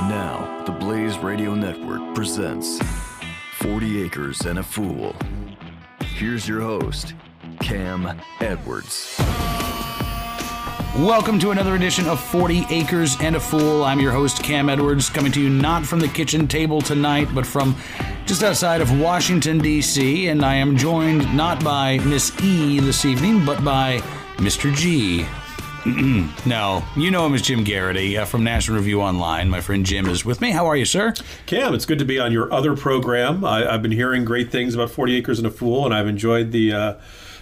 And now, the Blaze Radio Network presents 40 Acres and a Fool. Here's your host, Cam Edwards. Welcome to another edition of 40 Acres and a Fool. I'm your host, Cam Edwards, coming to you not from the kitchen table tonight, but from just outside of Washington, D.C., and I am joined not by Miss E this evening, but by Mr. G. No, you know him as Jim Geraghty from National Review Online. My friend Jim is with me. How are you, sir? Cam, it's good to be on your other program. I've been hearing great things about 40 Acres and a Fool, and I've enjoyed the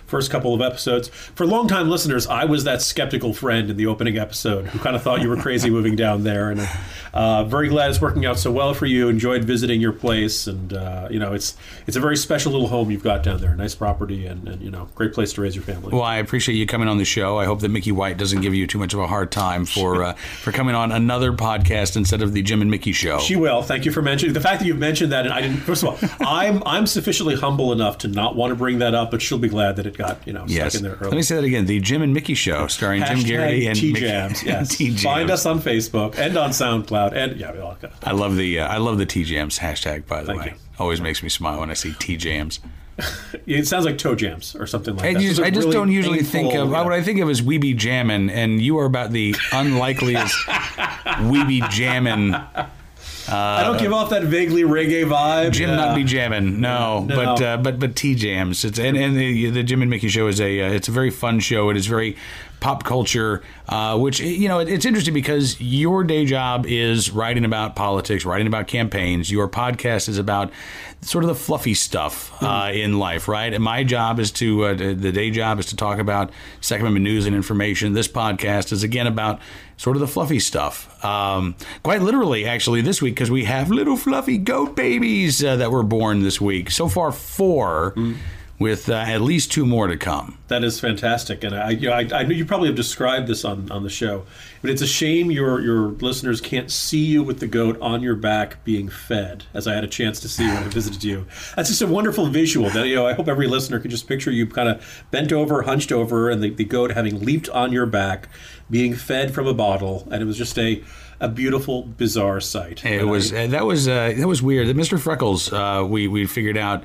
first couple of episodes. For longtime listeners, I was that skeptical friend in the opening episode who kind of thought you were crazy moving down there. And very glad it's working out so well for you. Enjoyed visiting your place. And, you know, it's a very special little home you've got down there. Nice property and, you know, great place to raise your family. Well, I appreciate you coming on the show. I hope that Mickey White doesn't give you too much of a hard time for coming on another podcast instead of the Jim and Mickey Show. She will. Thank you for mentioning the fact that you've mentioned that. And I didn't, first of all, I'm sufficiently humble enough to not want to bring that up, but she'll be glad that it got, you know, stuck in there early. Let me say that again. The Jim and Mickey Show, starring Jim Geraghty and T-Jams. Yes. T-Jams. Find us on Facebook and on SoundCloud and I love the T-Jams hashtag, by the way. Thank you. Always makes me smile when I see T-Jams. It sounds like toe jams or something like that. I just really don't usually think of what I think of as we be jammin', and you are about the unlikeliest we be jammin'. I don't give off that vaguely reggae vibe. Jim not be jamming, no. But T-Jams. And the Jim and Mickey Show is it's a very fun show. It is very pop culture, which, you know, it's interesting because your day job is writing about politics, writing about campaigns. Your podcast is about sort of the fluffy stuff in life, right? And my job is the day job is to talk about Second Amendment news and information. This podcast is, again, about sort of the fluffy stuff. Quite literally, actually, this week, because we have little fluffy goat babies that were born this week. So far, 4. Mm. With at least 2 more to come. That is fantastic, and I know you probably have described this on the show, but it's a shame your listeners can't see you with the goat on your back being fed, as I had a chance to see when I visited you. That's just a wonderful visual. That, you know, I hope every listener can just picture you kind of bent over, hunched over, and the goat having leaped on your back, being fed from a bottle, and it was just a beautiful, bizarre sight. It was that was weird. That Mr. Freckles, we figured out.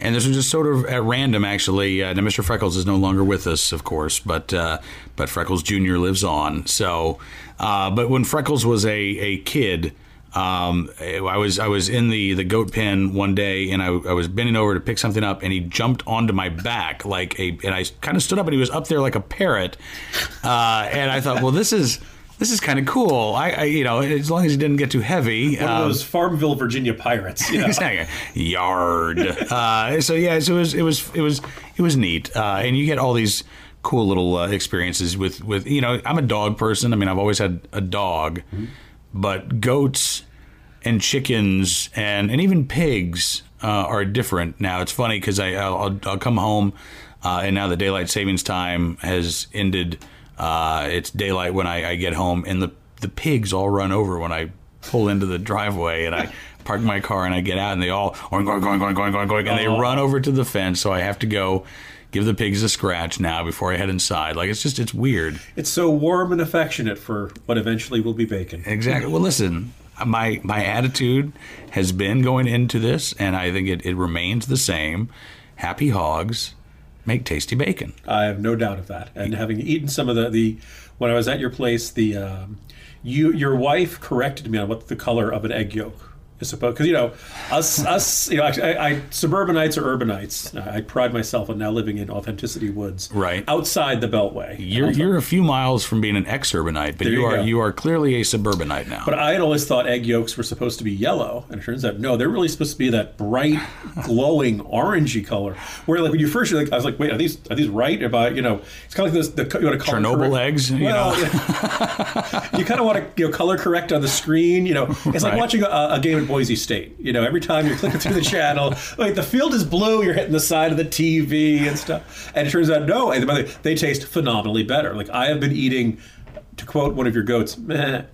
And this was just sort of at random, actually. Now, Mr. Freckles is no longer with us, of course, but Freckles Jr. lives on. So, but when Freckles was a kid, I was in the goat pen one day, and I was bending over to pick something up, and he jumped onto my back and I kind of stood up, and he was up there like a parrot, and I thought, well, this is kind of cool. I you know, as long as it didn't get too heavy. One of those Farmville, Virginia pirates. You know? Exactly. Yard. So it was neat. And you get all these cool little experiences with you know, I'm a dog person. I mean, I've always had a dog, mm-hmm. but goats and chickens and even pigs are different now. It's funny because I'll come home and now the daylight savings time has ended. It's daylight when I get home, and the pigs all run over when I pull into the driveway, and I park my car and I get out, and they all going, and they run over to the fence. So I have to go give the pigs a scratch now before I head inside. Like, it's weird. It's so warm and affectionate for what eventually will be bacon. Exactly. Well, listen, my attitude has been going into this, and I think it remains the same. Happy hogs make tasty bacon. I have no doubt of that. And having eaten some of the when I was at your place, your wife corrected me on what the color of an egg yolk is supposed, because, you know, us you know, I suburbanites or urbanites. I pride myself on now living in Authenticity Woods, right outside the Beltway. You're a few miles from being an ex-urbanite, but you are clearly a suburbanite now. But I had always thought egg yolks were supposed to be yellow, and it turns out no, they're really supposed to be that bright, glowing, orangey color. Where, like, when you first, like, I was like, wait, are these right? About, you know, it's kind of like those you want to color Chernobyl correct. Eggs. Well, you know. You kind of want to, you know, color correct on the screen. You know, it's right. Like watching a game at Boise State. You know, every time you're clicking through the channel, like, the field is blue, you're hitting the side of the TV and stuff. And it turns out, no, and by the way, they taste phenomenally better. Like, I have been eating, to quote one of your goats, meh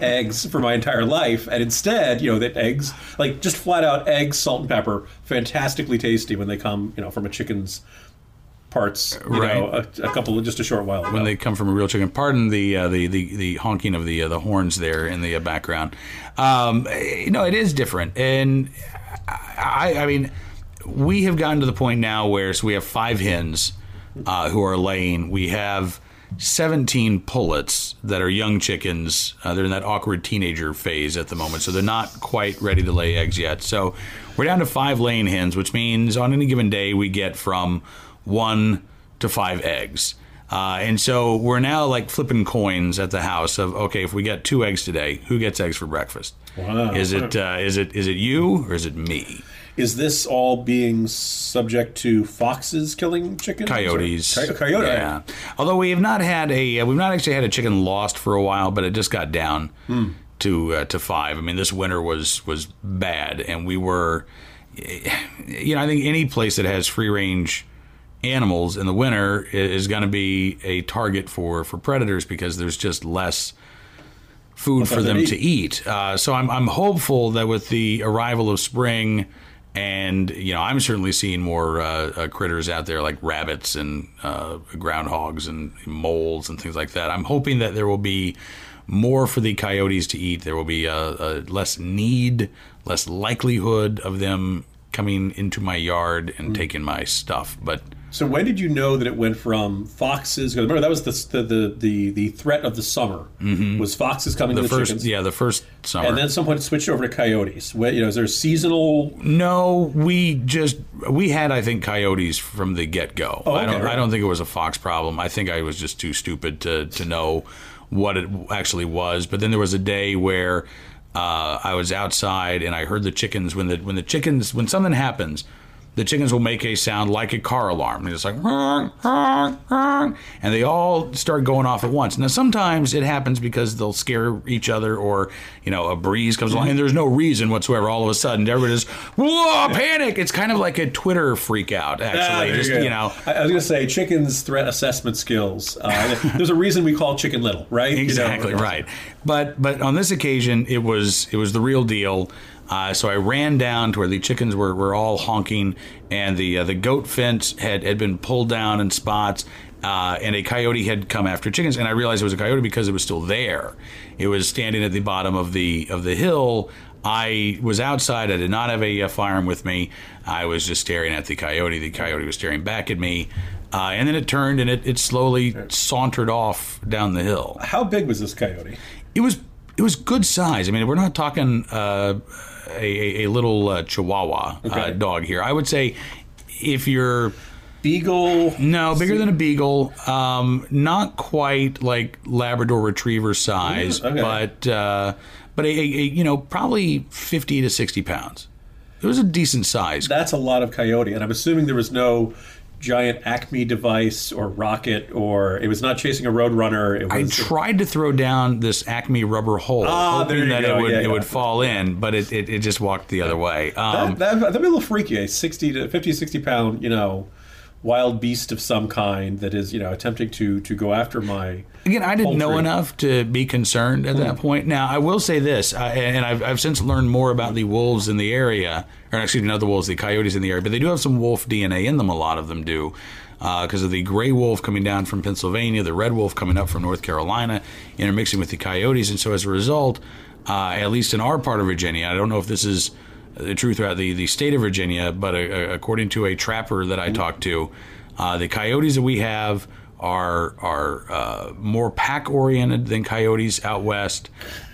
eggs for my entire life. And instead, you know, that eggs, like, just flat out eggs, salt and pepper, fantastically tasty when they come, you know, from a chicken's parts, you know, a couple, just a short while ago. When they come from a real chicken. Pardon the honking of the horns there in the background. You know, it is different. And I mean, we have gotten to the point now where we have 5 hens who are laying. We have 17 pullets that are young chickens. They're in that awkward teenager phase at the moment, so they're not quite ready to lay eggs yet. So we're down to 5 laying hens, which means on any given day we get from 1 to 5 eggs. And so we're now like flipping coins at the house of, okay, if we get 2 eggs today, who gets eggs for breakfast? Wow. Is it you or is it me? Is this all being subject to foxes killing chickens? Coyotes. Coyote. Yeah. Although we have not had a chicken lost for a while, but it just got down to 5. I mean, this winter was bad, and we were, you know, I think any place that has free range animals in the winter is going to be a target for predators because there's just less food for them to eat. So I'm hopeful that with the arrival of spring. And, you know, I'm certainly seeing more critters out there like rabbits and groundhogs and moles and things like that. I'm hoping that there will be more for the coyotes to eat. There will be a less need, less likelihood of them coming into my yard and taking my stuff. But so when did you know that it went from foxes? Because remember, that was the threat of the summer, was foxes coming to the chickens. Yeah, the first summer. And then someone switched over to coyotes. You know, is there a seasonal? No, we had, I think, coyotes from the get-go. Oh, okay, I don't think it was a fox problem. I think I was just too stupid to know what it actually was. But then there was a day where I was outside and I heard the chickens. When something happens, the chickens will make a sound like a car alarm. They're just like, rrr, rrr, rrr, and they all start going off at once. Now, sometimes it happens because they'll scare each other, or, you know, a breeze comes along, and there's no reason whatsoever. All of a sudden, everybody's, whoa, panic! It's kind of like a Twitter freak out, actually. You know, I was going to say, chickens' threat assessment skills. There's a reason we call Chicken Little, right? Exactly, you know? Right. But on this occasion, it was the real deal. So I ran down to where the chickens were all honking, and the goat fence had been pulled down in spots, and a coyote had come after chickens. And I realized it was a coyote because it was still there. It was standing at the bottom of the hill. I was outside. I did not have a firearm with me. I was just staring at the coyote. The coyote was staring back at me. And then it turned, and it slowly sauntered off down the hill. How big was this coyote? It was good size. I mean, we're not talking a little chihuahua dog here. I would say if you're... Beagle? No, bigger than a beagle. Not quite like Labrador Retriever size, but probably 50 to 60 pounds. It was a decent size. That's a lot of coyote, and I'm assuming there was no giant Acme device or rocket, or it was not chasing a roadrunner. I tried to throw down this Acme rubber hole, hoping that it would fall in, but it just walked the other way. That'd be a little freaky, a 60 to 60 pound, you know, wild beast of some kind that is, you know, attempting to go after my. Again, I didn't know enough to be concerned at that point. Now, I will say this, and I've since learned more about the wolves in the area, or excuse me, not the wolves, the coyotes in the area, but they do have some wolf DNA in them, a lot of them do, because of the gray wolf coming down from Pennsylvania, the red wolf coming up from North Carolina, intermixing with the coyotes. And so as a result, at least in our part of Virginia, I don't know if this is the truth throughout the state of Virginia, but according to a trapper that I talked to, the coyotes that we have are more pack-oriented than coyotes out west,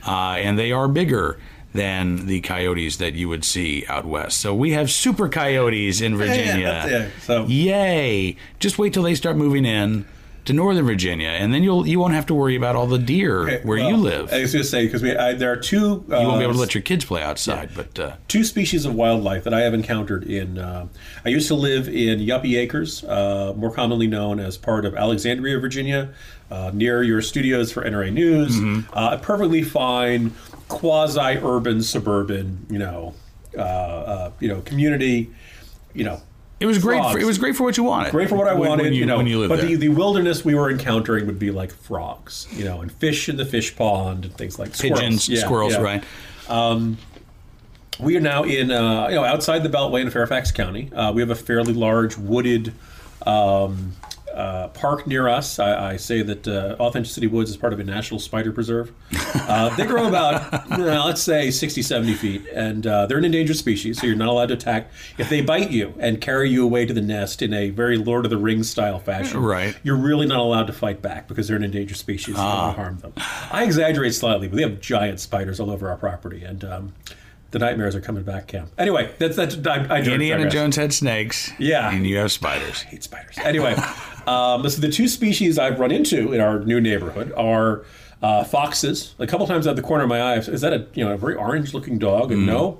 and they are bigger than the coyotes that you would see out west. So we have super coyotes in Virginia. Yay! Just wait till they start moving in to Northern Virginia, and then you won't have to worry about all the deer you live. I was going to say, because there are two... you won't be able to let your kids play outside, but... two species of wildlife that I have encountered in... I used to live in Yuppie Acres, more commonly known as part of Alexandria, Virginia, near your studios for NRA News. A perfectly fine, quasi-urban, suburban, community, It was great. It was great for what you wanted. Great for what I wanted. When you lived there. But the wilderness we were encountering would be like frogs, and fish in the fish pond and things like pigeons, squirrels, right? We are now in outside the Beltway in Fairfax County. We have a fairly large wooded park near us. I say that Authenticity Woods is part of a national spider preserve. They grow about, let's say, 60, 70 feet, and they're an endangered species, so you're not allowed to attack. If they bite you and carry you away to the nest in a very Lord of the Rings style fashion, right, you're really not allowed to fight back because they're an endangered species and you don't harm them. I exaggerate slightly, but we have giant spiders all over our property, and the nightmares are coming back, Cam. Anyway, that's I Indiana Jones had snakes. Yeah, and you have spiders. I hate spiders. Anyway, so the two species I've run into in our new neighborhood are foxes. A couple times out of the corner of my eye, is that a very orange-looking dog? And no,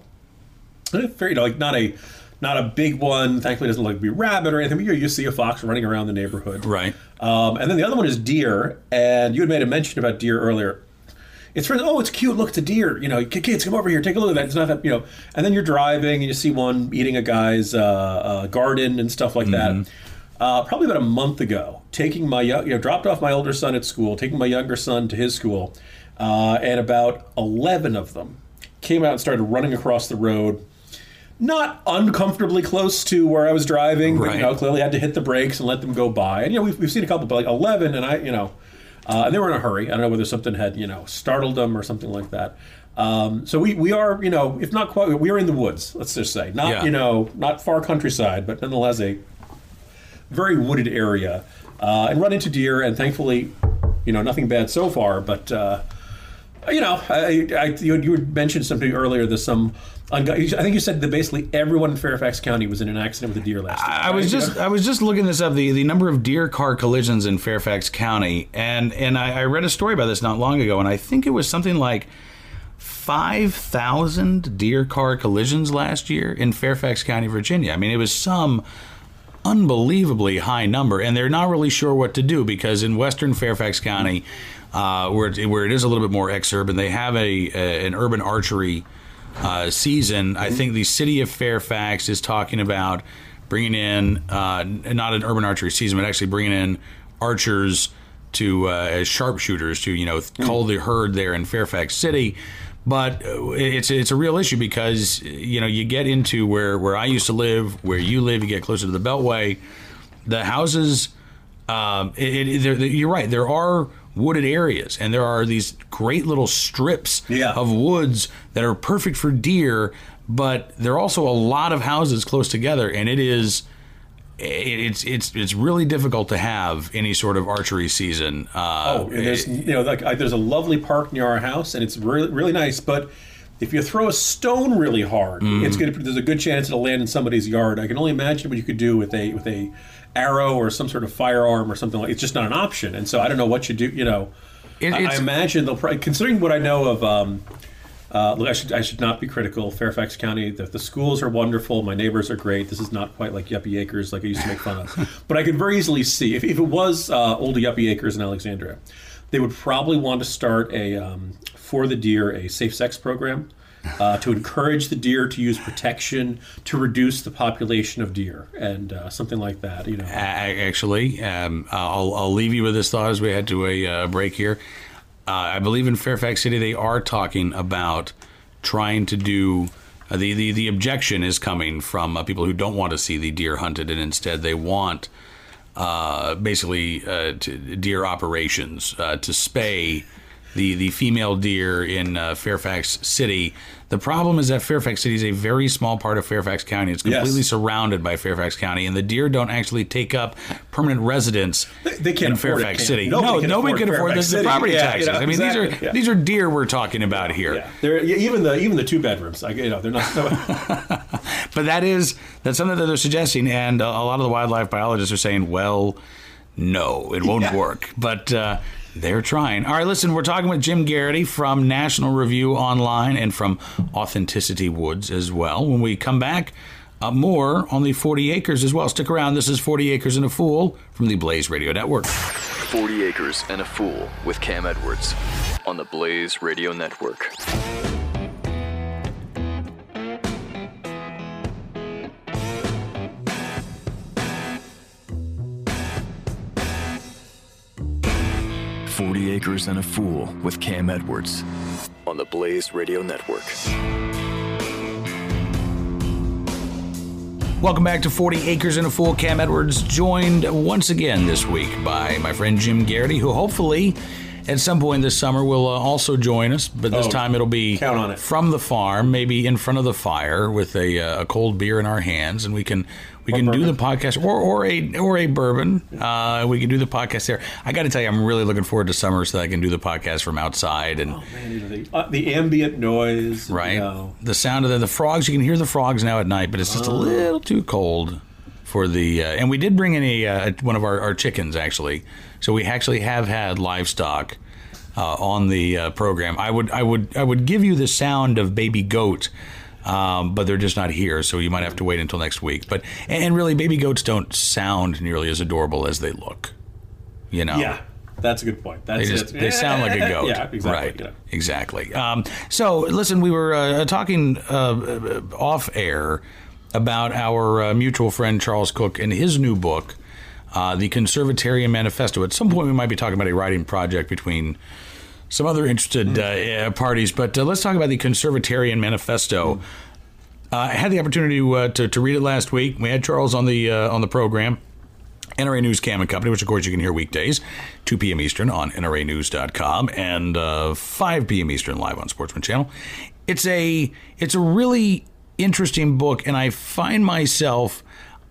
very like not a big one. Thankfully, it doesn't look like to be rabbit or anything. But you see a fox running around the neighborhood, right? And then the other one is deer. And you had made a mention about deer earlier. It's really, oh, it's cute. Look, it's a deer. Kids, come over here. Take a look at that. It's not that, And then you're driving and you see one eating a guy's garden and stuff like that. Probably about a month ago, dropped off my older son at school, taking my younger son to his school, and about 11 of them came out and started running across the road. Not uncomfortably close to where I was driving, right. But clearly had to hit the brakes and let them go by. And we've seen a couple, but 11, and I. And they were in a hurry. I don't know whether something had, startled them or something like that. So we are, if not quite, we are in the woods, let's just say. Not, not far countryside, but nonetheless a very wooded area. And run into deer, and thankfully, nothing bad so far. But, you had mentioned something earlier, there's some... I think you said that basically everyone in Fairfax County was in an accident with a deer last year. Right? I was just looking this up, the number of deer car collisions in Fairfax County, and I read a story about this not long ago, and I think it was something like 5,000 deer car collisions last year in Fairfax County, Virginia. I mean, it was some unbelievably high number, and they're not really sure what to do because in western Fairfax County, where it is a little bit more exurban, they have an urban archery season. I think the city of Fairfax is talking about bringing in not an urban archery season, but actually bringing in archers to as sharpshooters to cull the herd there in Fairfax City. But it's a real issue because you get into where I used to live, where you live, you get closer to the Beltway, the houses. You're right. There are wooded areas, and there are these great little strips of woods that are perfect for deer, but there are also a lot of houses close together, and it's really difficult to have any sort of archery season. There's a lovely park near our house, and it's really really nice, but if you throw a stone really hard, there's a good chance it'll land in somebody's yard. I can only imagine what you could do with a arrow or some sort of firearm or something like that. It's just not an option, and so I don't know what you do. I imagine they'll probably, considering what I know of. Look, I should not be critical. Fairfax County, the schools are wonderful. My neighbors are great. This is not quite like Yuppie Acres, like I used to make fun of. But I could very easily see if it was old Yuppie Acres in Alexandria, they would probably want to start for the deer a safe sex program. To encourage the deer to use protection to reduce the population of deer and something like that. I'll leave you with this thought as we head to a break here. I believe in Fairfax City they are talking about trying to do the objection is coming from people who don't want to see the deer hunted, and instead they want deer operations to spay the female deer in Fairfax City. The problem is that Fairfax City is a very small part of Fairfax County. It's completely surrounded by Fairfax County, and the deer don't actually take up permanent residence in Fairfax City. Nobody can afford this. The property taxes. These are deer we're talking about here. Yeah. Even the two bedrooms. They're not. But that's something that they're suggesting, and a lot of the wildlife biologists are saying, well, no, it won't work. But they're trying. All right, listen, we're talking with Jim Geraghty from National Review Online and from Authenticity Woods as well. When we come back, more on the 40 Acres as well. Stick around. This is 40 Acres and a Fool from the Blaze Radio Network. 40 Acres and a Fool with Cam Edwards on the Blaze Radio Network. Acres and a Fool with Cam Edwards on the Blaze Radio Network. Welcome back to 40 Acres and a Fool. Cam Edwards, joined once again this week by my friend Jim Geraghty, who hopefully at some point this summer will also join us, but this time it'll be count on it. From the farm, maybe in front of the fire with a cold beer in our hands, and we can do the podcast or a bourbon. We can do the podcast there. I got to tell you, I'm really looking forward to summer so that I can do the podcast from outside. And the ambient noise, right? You know. The sound of the frogs. You can hear the frogs now at night, but it's just a little too cold for the. And we did bring in one of our chickens actually, so we actually have had livestock on the program. I would give you the sound of baby goat. But they're just not here, so you might have to wait until next week. But and really, baby goats don't sound nearly as adorable as they look. You know. Yeah, that's a good point. They sound like a goat. Yeah, exactly. Right. Yeah. Exactly. So listen, we were talking off air about our mutual friend Charles Cooke and his new book, The Conservatarian Manifesto. At some point, we might be talking about a writing project between some other interested parties, but let's talk about the Conservatarian Manifesto. I had the opportunity to read it last week. We had Charles on the program. NRA News, Cam & Company, which, of course, you can hear weekdays, 2 p.m. Eastern on nranews.com and 5 p.m. Eastern live on Sportsman Channel. It's a really interesting book, and I find myself,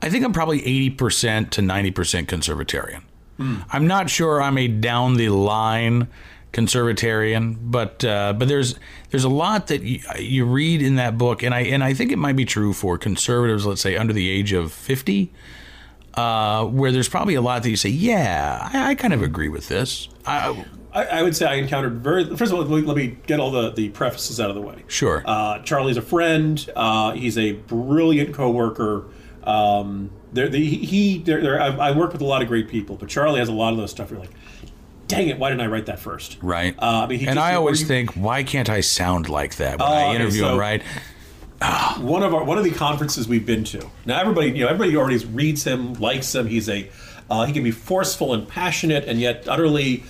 I think I'm probably 80% to 90% conservatarian. Mm. I'm not sure I'm a down-the-line conservatarian, but there's a lot that you read in that book, and I think it might be true for conservatives, let's say under the age of 50, where there's probably a lot that you say, yeah, I kind of agree with this. I would say I encountered first of all, let me get all the prefaces out of the way. Sure. Charlie's a friend. He's a brilliant coworker. I work with a lot of great people, but Charlie has a lot of those stuff. You're like, dang it, why didn't I write that first? Right. I always think, why can't I sound like that when I interview him, right? One of the conferences we've been to. Now, everybody already reads him, likes him. He's he can be forceful and passionate and yet utterly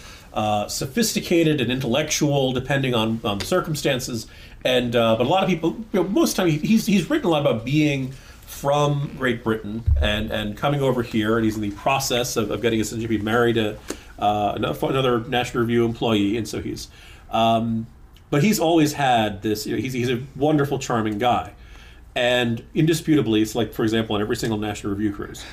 sophisticated and intellectual, depending on the circumstances. And but a lot of people, most of the time, he's written a lot about being from Great Britain and coming over here, and he's in the process of getting essentially to be married to another National Review employee, and so he's, but he's always had this. You know, he's a wonderful, charming guy, and indisputably, it's like, for example, on every single National Review cruise,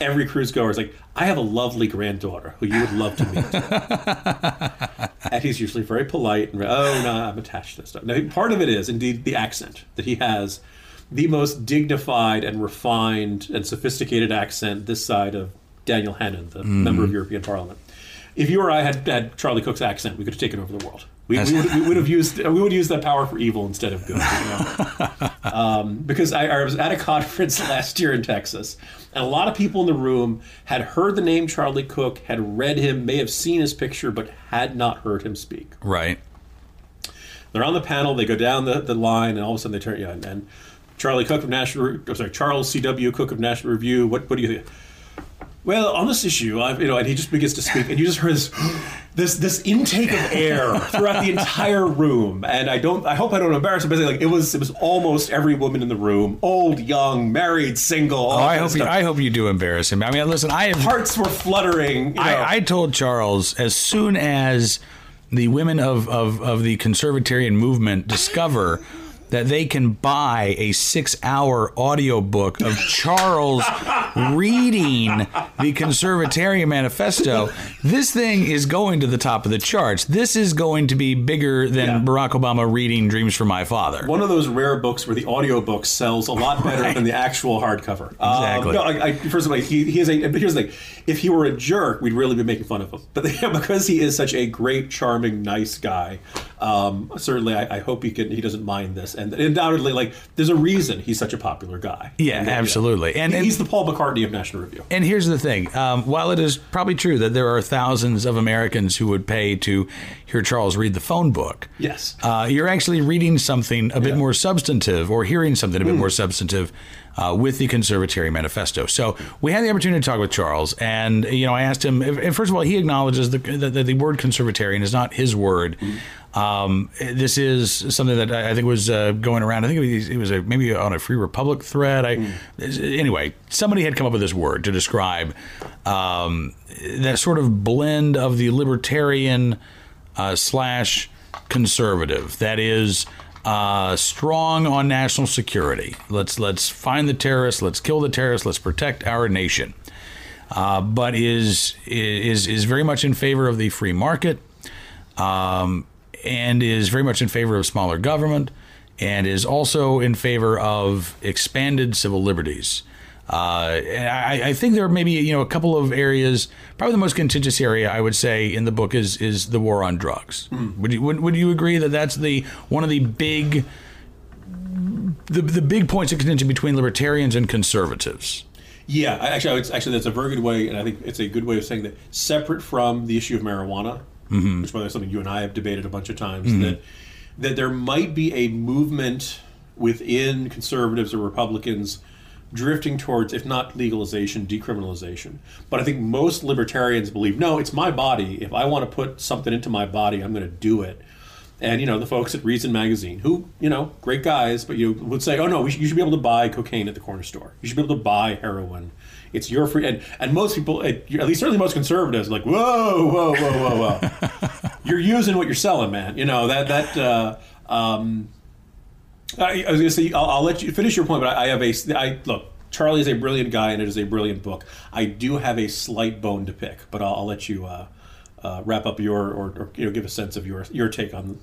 every cruise goer is like, I have a lovely granddaughter who you would love to meet, and he's usually very polite and I'm attached to this stuff. Now, part of it is indeed the accent that he has, the most dignified and refined and sophisticated accent this side of Daniel Hannan, the member of European Parliament. If you or I had Charlie Cook's accent, we could have taken over the world. We would use that power for evil instead of good. You know? Because I was at a conference last year in Texas, and a lot of people in the room had heard the name Charlie Cook, had read him, may have seen his picture, but had not heard him speak. Right. They're on the panel. They go down the line, and all of a sudden they turn. Yeah, and Charles C.W. Cooke of National Review. What do you think? Well, on this issue, and he just begins to speak, and you just heard this intake of air throughout the entire room. And I hope I don't embarrass him, but like it was almost every woman in the room, old, young, married, single. Oh, I hope you do embarrass him. I mean, listen, hearts were fluttering. You know. I told Charles as soon as the women of the conservatarian movement discover that they can buy a 6-hour audiobook of Charles reading the Conservatarian Manifesto, this thing is going to the top of the charts. This is going to be bigger than Barack Obama reading Dreams from My Father. One of those rare books where the audiobook sells a lot better than the actual hardcover. Exactly. First of all, he is a. But here's the thing: if he were a jerk, we'd really be making fun of him. But because he is such a great, charming, nice guy, certainly I hope he doesn't mind this. And undoubtedly, like, there's a reason he's such a popular guy. Yeah, absolutely. And he's the Paul McCartney of National Review. And here's the thing. While it is probably true that there are thousands of Americans who would pay to hear Charles read the phone book. Yes. You're actually reading something a bit more substantive or hearing something a bit more substantive with the Conservatarian Manifesto. So we had the opportunity to talk with Charles. And, I asked him, first of all, he acknowledges that the word conservatarian is not his word. This is something that I think was going around. I think it was maybe on a Free Republic thread. Anyway, somebody had come up with this word to describe that sort of blend of the libertarian slash conservative that is strong on national security. Let's find the terrorists. Let's kill the terrorists. Let's protect our nation. But is very much in favor of the free market. And is very much in favor of smaller government, and is also in favor of expanded civil liberties. And I think there are maybe a couple of areas. Probably the most contentious area I would say in the book is the war on drugs. Mm. Would you agree that that's one of the big points of contention between libertarians and conservatives? Yeah, actually that's a very good way, and I think it's a good way of saying that. Separate from the issue of marijuana. Mm-hmm. Which is something you and I have debated a bunch of times, mm-hmm. that there might be a movement within conservatives or Republicans drifting towards, if not legalization, decriminalization. But I think most libertarians believe, no, it's my body. If I want to put something into my body, I'm going to do it. And, the folks at Reason Magazine, who, great guys, but would say, oh, no, you should be able to buy cocaine at the corner store. You should be able to buy heroin. It's your free, and most people, at least certainly most conservatives, are like, whoa. You're using what you're selling, man. I was going to say, I'll let you finish your point, but look, Charlie is a brilliant guy, and it is a brilliant book. I do have a slight bone to pick, but I'll let you wrap up your, or give a sense of your take on,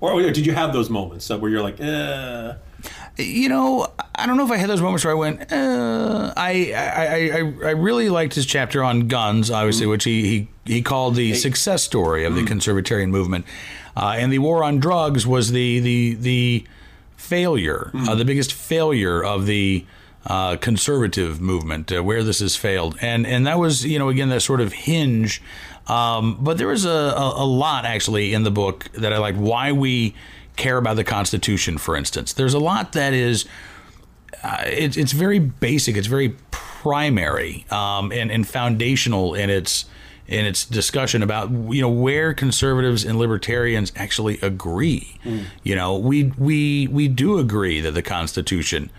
or did you have those moments where you're like, eh. I don't know if I had those moments where I went, I really liked his chapter on guns, obviously, which he called the success story of the conservatarian movement. And the war on drugs was the failure, the biggest failure of the conservative movement, where this has failed. And that was, again, that sort of hinge. But there was a lot, actually, in the book that I liked, why we care about the Constitution, for instance. There's a lot that is, it's very basic, it's very primary, and foundational in its discussion about where conservatives and libertarians actually agree. Mm. We do agree that the Constitution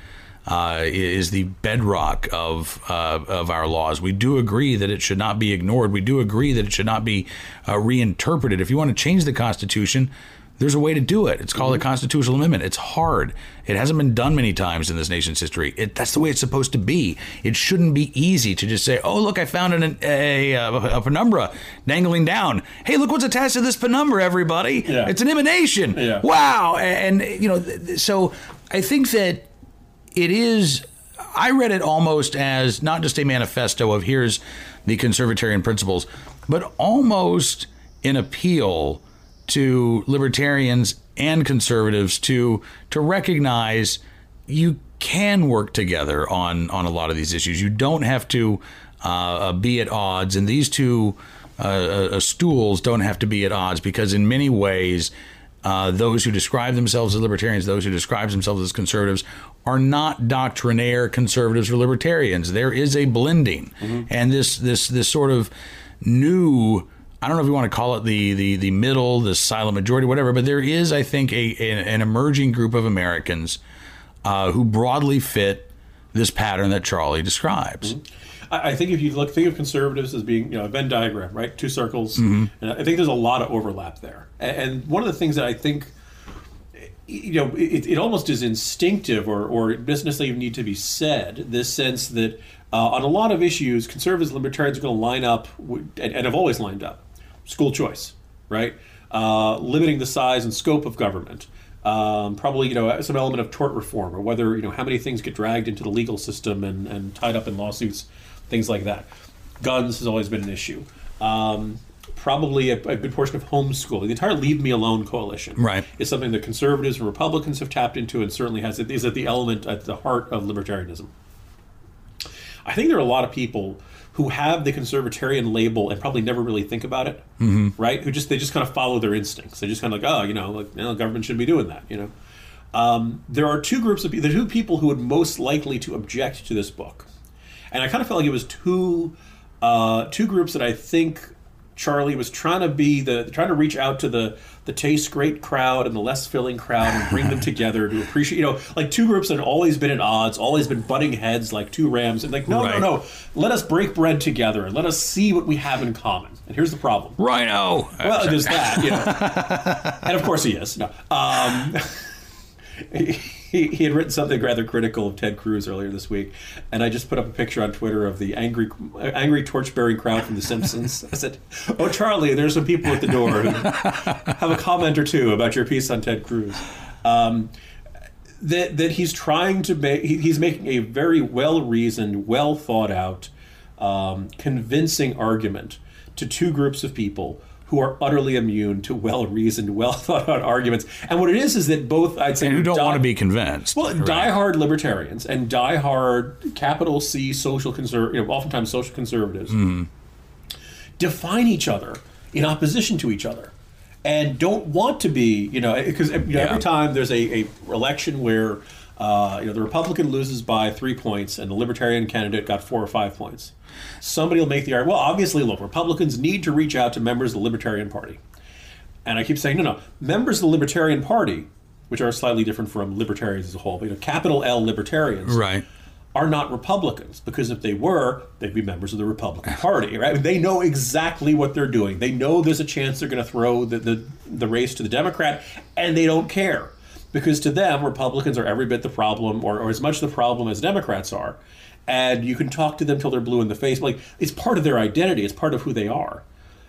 is the bedrock of our laws. We do agree that it should not be ignored. We do agree that it should not be reinterpreted. If you want to change the Constitution, there's a way to do it. It's called a constitutional amendment. It's hard. It hasn't been done many times in this nation's history. That's the way it's supposed to be. It shouldn't be easy to just say, oh, look, I found a penumbra dangling down. Hey, look what's attached to this penumbra, everybody. Yeah. It's an emanation. Yeah. Wow. And so I think that it is, I read it almost as not just a manifesto of here's the conservatarian principles, but almost an appeal to libertarians and conservatives to recognize you can work together on a lot of these issues. You don't have to be at odds, and these two stools don't have to be at odds, because in many ways, those who describe themselves as libertarians, those who describe themselves as conservatives, are not doctrinaire conservatives or libertarians. There is a blending, and this sort of new, I don't know if you want to call it the middle, the silent majority, whatever, but there is, I think, an emerging group of Americans who broadly fit this pattern that Charlie describes. Mm-hmm. I think if you think of conservatives as being, a Venn diagram, right? Two circles. Mm-hmm. And I think there's a lot of overlap there. And one of the things that I think, it almost is instinctive or doesn't necessarily need to be said, this sense that on a lot of issues, conservatives and libertarians are going to line up, and have always lined up. School choice, right? Limiting the size and scope of government. Probably, some element of tort reform, or whether, how many things get dragged into the legal system and tied up in lawsuits, things like that. Guns has always been an issue. Probably a good portion of homeschooling. The entire Leave Me Alone coalition, right, is something that conservatives and Republicans have tapped into, and certainly is at the element at the heart of libertarianism. I think there are a lot of people who have the conservatarian label and probably never really think about it, right? They just kind of follow their instincts. They just kind of like, oh, government shouldn't be doing that, There are two groups of people, the two people who would most likely to object to this book. And I kind of felt like it was two groups that I think Charlie was trying to be trying to reach out to the taste great crowd and the less filling crowd and bring them together to appreciate, like two groups that have always been at odds, always been butting heads like two rams, and like, no, let us break bread together and let us see what we have in common. And here's the problem. Rhino. Well, there's that, And of course he is. No. He had written something rather critical of Ted Cruz earlier this week, and I just put up a picture on Twitter of the angry torch-bearing crowd from The Simpsons. I said, "Oh, Charlie, there's some people at the door who have a comment or two about your piece on Ted Cruz." That he's trying to he's making a very well-reasoned, well-thought-out, convincing argument to two groups of people who are utterly immune to well-reasoned, well-thought-out arguments. And what it is that both, I'd say... And who don't want to be convinced. Well, right. Die-hard libertarians and die-hard, capital C, social conservatives, oftentimes social conservatives, define each other in opposition to each other and don't want to be, because every time there's a election where, the Republican loses by 3 points and the Libertarian candidate got 4 or 5 points. Somebody will make the argument, well, obviously, look, Republicans need to reach out to members of the Libertarian Party. And I keep saying, no, members of the Libertarian Party, which are slightly different from libertarians as a whole, but capital L libertarians, right, are not Republicans, because if they were, they'd be members of the Republican Party, right? They know exactly what they're doing. They know there's a chance they're going to throw the race to the Democrat, and they don't care, because to them, Republicans are every bit the problem or as much the problem as Democrats are. And you can talk to them till they're blue in the face. Like, it's part of their identity. It's part of who they are.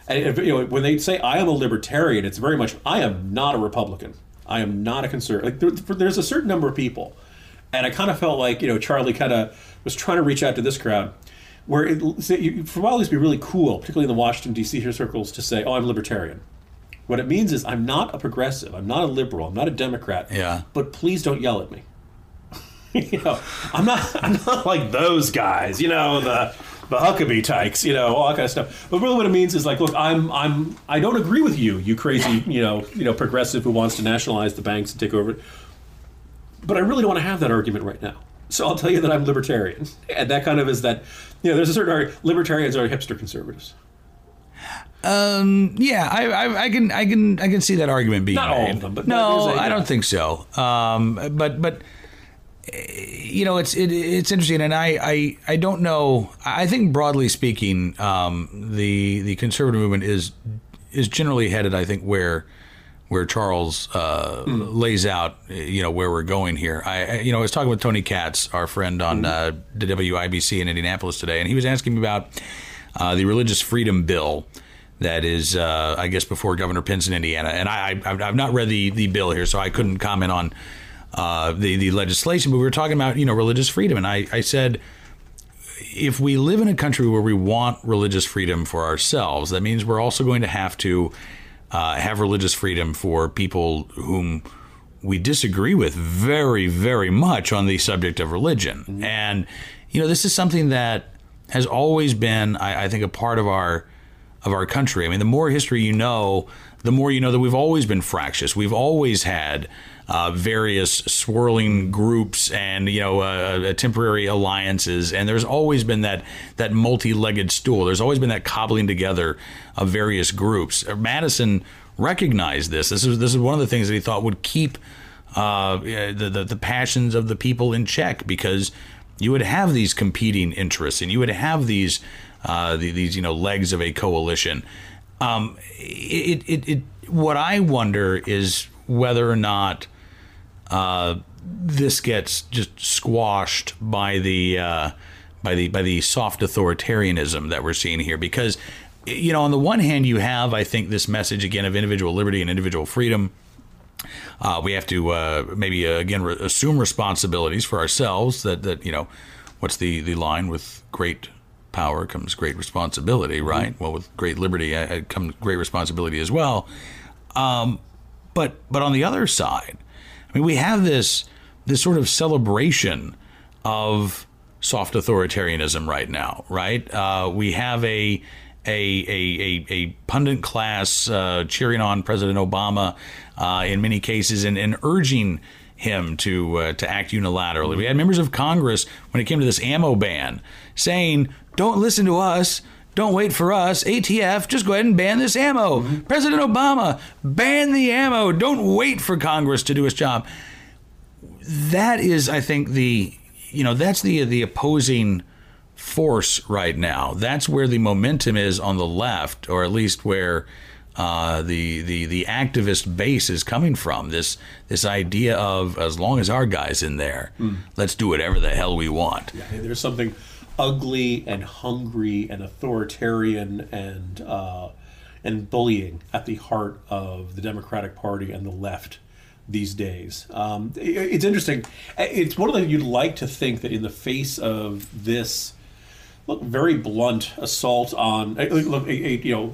And when they say, I am a libertarian, it's very much, I am not a Republican. I am not a conservative. Like, there's a certain number of people. And I kind of felt like, Charlie kind of was trying to reach out to this crowd, where it for a while it used to be really cool, particularly in the Washington, D.C. circles, to say, I'm libertarian. What it means is I'm not a progressive. I'm not a liberal. I'm not a Democrat. Yeah. But please don't yell at me. I'm not like those guys, the Huckabee tykes, all that kind of stuff. But really what it means is like, look, I don't agree with you crazy, progressive who wants to nationalize the banks and take over. But I really don't want to have that argument right now. So I'll tell you that I'm libertarian. And that kind of is that, there's a certain argument, libertarians are hipster conservatives. I can see that argument being not made. All of them, but no, I don't think so. But it's interesting, and I don't know. I think broadly speaking, the conservative movement is generally headed, I think, where Charles lays out, where we're going here. I was talking with Tony Katz, our friend on the WIBC in Indianapolis today, and he was asking me about the religious freedom bill that is, I guess, before Governor Pence in Indiana. And I've not read the bill here, so I couldn't comment on the legislation. But we were talking about, religious freedom. And I said, if we live in a country where we want religious freedom for ourselves, that means we're also going to have to have religious freedom for people whom we disagree with very, very much on the subject of religion. Mm-hmm. And, this is something that has always been, I think, a part of our country. I mean, the more history the more that we've always been fractious. We've always had various swirling groups and, temporary alliances. And there's always been that multi-legged stool. There's always been that cobbling together of various groups. Madison recognized this. This is one of the things that he thought would keep the passions of the people in check, because you would have these competing interests and you would have these legs of a coalition. What I wonder is whether or not this gets just squashed by the soft authoritarianism that we're seeing here, because on the one hand you have, I think, this message again of individual liberty and individual freedom. We have to assume responsibilities for ourselves. That what's the line? With great power comes great responsibility, right? Mm-hmm. Well, with great liberty comes great responsibility as well. But on the other side, I mean, we have this sort of celebration of soft authoritarianism right now, right? We have a pundit class cheering on President Obama in many cases and urging him to act unilaterally. We had members of Congress, when it came to this ammo ban, saying, don't listen to us. Don't wait for us. ATF, just go ahead and ban this ammo. Mm-hmm. President Obama, ban the ammo. Don't wait for Congress to do its job. That is, I think, that's the opposing force right now. That's where the momentum is on the left, or at least where the activist base is coming from. This idea of, as long as our guy's in there, let's do whatever the hell we want. Yeah, there's something ugly and hungry and authoritarian and bullying at the heart of the Democratic Party and the left these days. It's interesting. It's one of the things you'd like to think that in the face of this, very blunt assault on, the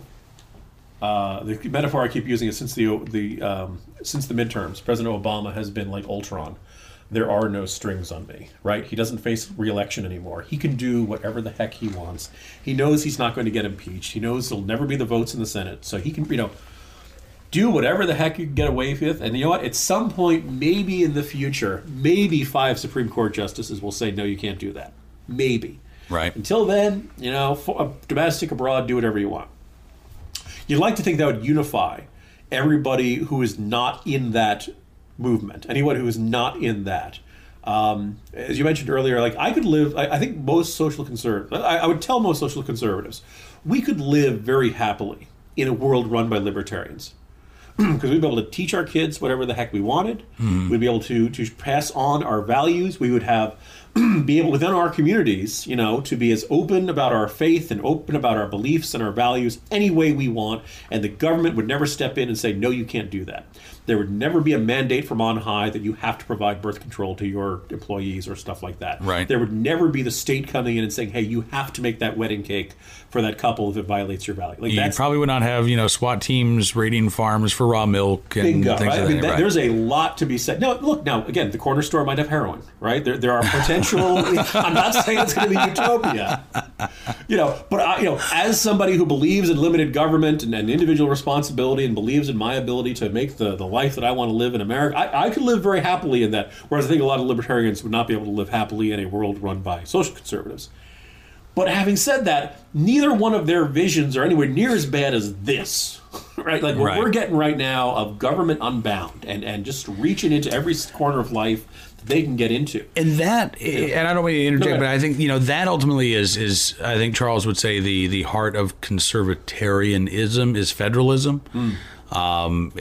metaphor I keep using is since the midterms, President Obama has been like Ultron. There are no strings on me, right? He doesn't face re-election anymore. He can do whatever the heck he wants. He knows he's not going to get impeached. He knows there'll never be the votes in the Senate. So he can, do whatever the heck you can get away with. And you know what? At some point, maybe in the future, maybe 5 Supreme Court justices will say, no, you can't do that. Maybe. Right. Until then, domestic, abroad, do whatever you want. You'd like to think that would unify everybody who is not in that movement, anyone who is not in that. As you mentioned earlier, I think most social conservatives, I would tell most social conservatives, we could live very happily in a world run by libertarians. Because we'd be able to teach our kids whatever the heck we wanted. Mm-hmm. We'd be able to pass on our values. We would be able within our communities, to be as open about our faith and open about our beliefs and our values any way we want. And the government would never step in and say, no, you can't do that. There would never be a mandate from on high that you have to provide birth control to your employees or stuff like that. Right. There would never be the state coming in and saying, hey, you have to make that wedding cake for that couple if it violates your value. Like, you probably would not have, SWAT teams raiding farms for raw milk and bingo, things right? Right. There's a lot to be said. Now, again, the corner store might have heroin, right? There are potential... I'm not saying it's going to be utopia. But as somebody who believes in limited government and individual responsibility and believes in my ability to make the life that I want to live in America, I could live very happily in that, whereas I think a lot of libertarians would not be able to live happily in a world run by social conservatives. But having said that, neither one of their visions are anywhere near as bad as this, right? Like what we're getting right now of government unbound and just reaching into every corner of life that they can get into. And that, and I don't mean to interject, but I think, that ultimately is I think Charles would say the heart of conservatarianism is federalism. Mm. And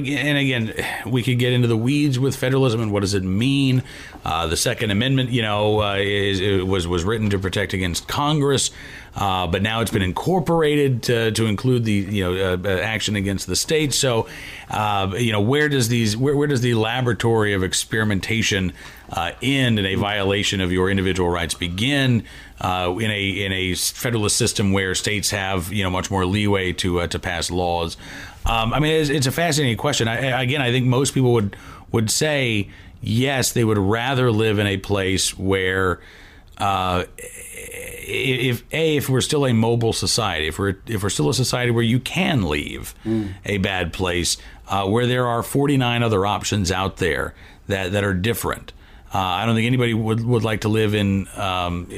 again, we could get into the weeds with federalism and what does it mean? The Second Amendment, was written to protect against Congress, but now it's been incorporated to include the action against the states. So, where does the laboratory of experimentation end and a violation of your individual rights begin? In a federalist system where states have much more leeway to pass laws, it's a fascinating question. I think most people would say yes, they would rather live in a place where if we're still a mobile society, if we're still a society where you can leave a bad place, where there are 49 other options out there that are different. I don't think anybody would like to live in, the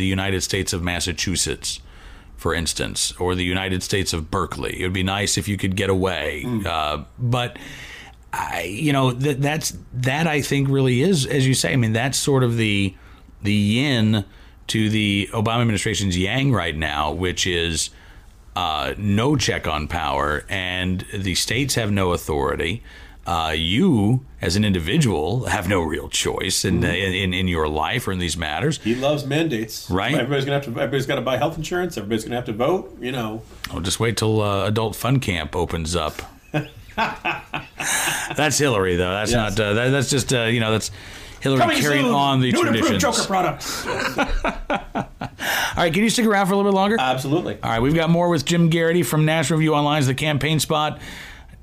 United States of Massachusetts, for instance, or the United States of Berkeley. It would be nice if you could get away. But, that's I think really is, as you say, that's sort of the yin to the Obama administration's yang right now, which is no check on power and the states have no authority. You, as an individual, have no real choice in your life or in these matters. He loves mandates, right? Everybody's got to buy health insurance. Everybody's going to have to vote. I'll just wait till adult fun camp opens up. That's Hillary, though. That's not. That's just. That's Hillary coming carrying soon. On the new traditions. Joker products. All right, can you stick around for a little bit longer? Absolutely. All right, we've got more with Jim Geraghty from National Review Online's The Campaign Spot.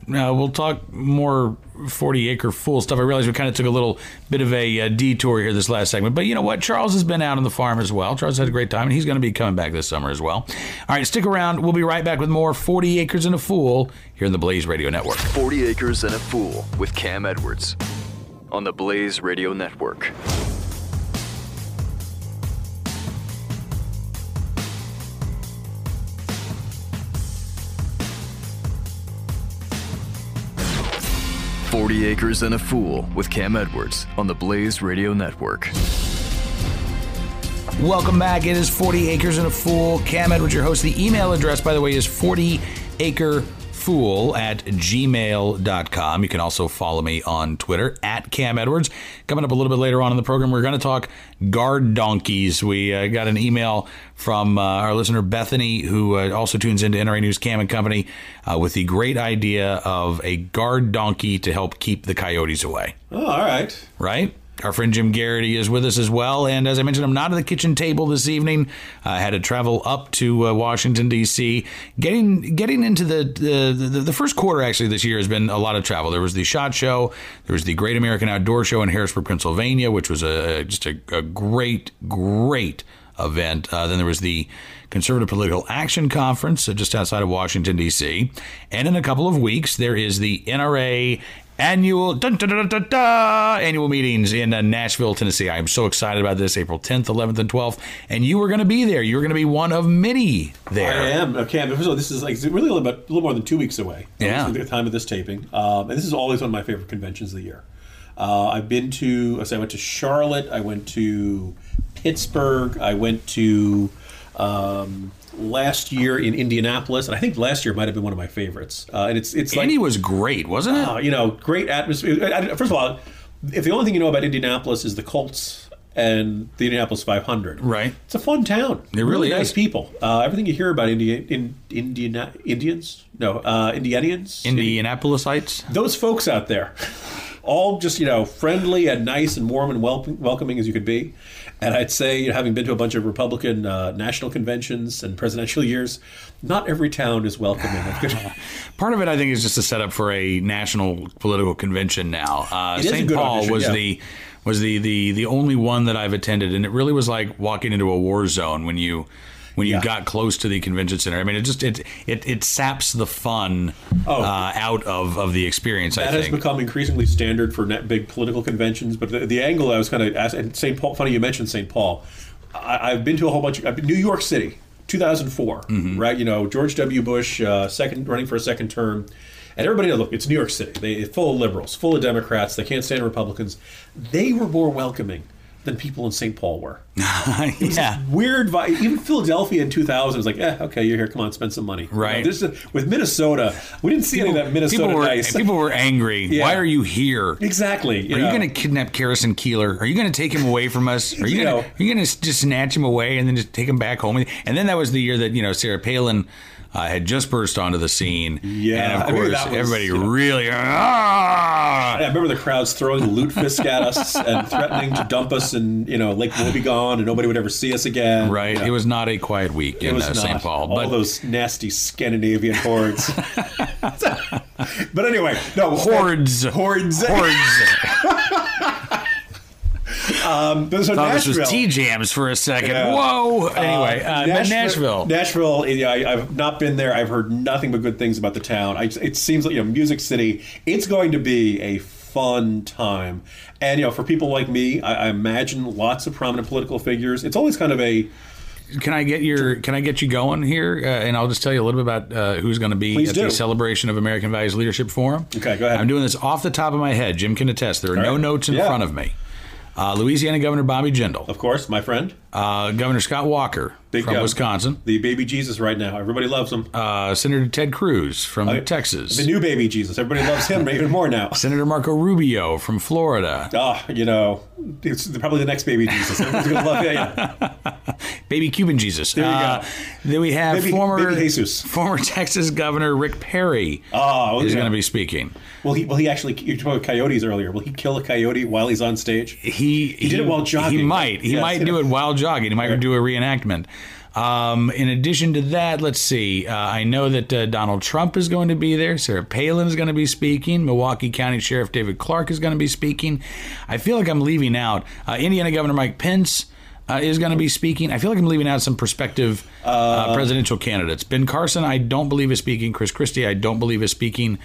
We'll talk more 40 Acre Fool stuff. I realize we kind of took a little bit of a detour here this last segment. But you know what? Charles has been out on the farm as well. Charles had a great time, and he's going to be coming back this summer as well. All right, stick around. We'll be right back with more 40 Acres and a Fool here in the Blaze Radio Network. 40 Acres and a Fool with Cam Edwards on the Blaze Radio Network. 40 Acres and a Fool with Cam Edwards on the Blaze Radio Network. Welcome back. It is 40 Acres and a Fool. Cam Edwards, your host. The email address, by the way, is 40acrefool@gmail.com. You can also follow me on Twitter at Cam Edwards. Coming up a little bit later on in the program, we're going to talk guard donkeys. We got an email from our listener Bethany, who also tunes into NRA News Cam and Company, with the great idea of a guard donkey to help keep the coyotes away. Oh, all right. Right? Our friend Jim Geraghty is with us as well. And as I mentioned, I'm not at the kitchen table this evening. I had to travel up to Washington, D.C. Getting into the first quarter, actually, this year has been a lot of travel. There was the SHOT Show. There was the Great American Outdoor Show in Harrisburg, Pennsylvania, which was just a great, great event. Then there was the Conservative Political Action Conference just outside of Washington, D.C. And in a couple of weeks, there is the NRA annual meetings in Nashville, Tennessee. I am so excited about this, April 10th, 11th, and 12th. And you were going to be there. You were going to be one of many there. I am. Okay, but first of all, this is like really a little more than 2 weeks away. Yeah. At the time of this taping. And this is always one of my favorite conventions of the year. I went to Charlotte. I went to Pittsburgh. I went to last year in Indianapolis, and I think last year might have been one of my favorites. And it's like Indy was great, wasn't it? Great atmosphere. First of all, if the only thing you know about Indianapolis is the Colts and the Indianapolis 500, right? It's a fun town. It really nice is. People. Everything you hear about Indianapolisites, those folks out there, all just friendly and nice and warm and welcoming as you could be. And I'd say, having been to a bunch of Republican national conventions and presidential years, not every town is welcoming. Part of it, I think, is just a setup for a national political convention now. St. Paul was the only one that I've attended, and it really was like walking into a war zone when you got close to the convention center. I mean, it saps the fun out of the experience, I think. That has become increasingly standard for big political conventions. But the angle I was kind of asking, St. Paul, funny you mentioned St. Paul. I've been to a whole bunch of New York City, 2004, mm-hmm. right? George W. Bush, running for a second term. And everybody, look, it's New York City. They're full of liberals, full of Democrats. They can't stand Republicans. They were more welcoming than people in St. Paul were. Yeah. Weird vibe. Even Philadelphia in 2000 was like, okay, you're here. Come on, spend some money. Right. With Minnesota, we didn't see any of that Minnesota nice. People were angry. Yeah. Why are you here? Exactly. Are you going to kidnap Garrison Keillor? Are you going to take him away from us? Are you going to just snatch him away and then just take him back home? And then that was the year that, Sarah Palin had just burst onto the scene. Yeah. And of course, everybody really. I remember the crowds throwing loot fists at us and threatening to dump us and, Lake Wobegon. And nobody would ever see us again. Right. It was not a quiet week in St. Paul. All those nasty Scandinavian hordes. But anyway, no. Hordes. Thought this was T-Jams for a second. Yeah. Whoa. Anyway, Nashville. I've not been there. I've heard nothing but good things about the town. It seems like, Music City, it's going to be a fun time. And, for people like me, I imagine lots of prominent political figures. It's always kind of a... Can I get you going here? And I'll just tell you a little bit about who's going to be the Celebration of American Values Leadership Forum. Okay, go ahead. I'm doing this off the top of my head. Jim can attest. There are no notes in front of me. Louisiana Governor Bobby Jindal. Of course, my friend. Governor Scott Walker from Wisconsin. The baby Jesus right now. Everybody loves him. Senator Ted Cruz from Texas. The new baby Jesus. Everybody loves him even more now. Senator Marco Rubio from Florida. It's probably the next baby Jesus. Everyone's going to love Baby Cuban Jesus. There you go. Then we have former Texas Governor Rick Perry is going to be speaking. Will he actually, you were talking about coyotes earlier, will he kill a coyote while he's on stage? He did it while jogging. He might. He might do it while jogging. He might do a reenactment. In addition to that, let's see. I know that Donald Trump is going to be there. Sarah Palin is going to be speaking. Milwaukee County Sheriff David Clark is going to be speaking. I feel like I'm leaving out Indiana Governor Mike Pence is going to be speaking. I feel like I'm leaving out some prospective presidential candidates. Ben Carson, I don't believe is speaking. Chris Christie, I don't believe is speaking.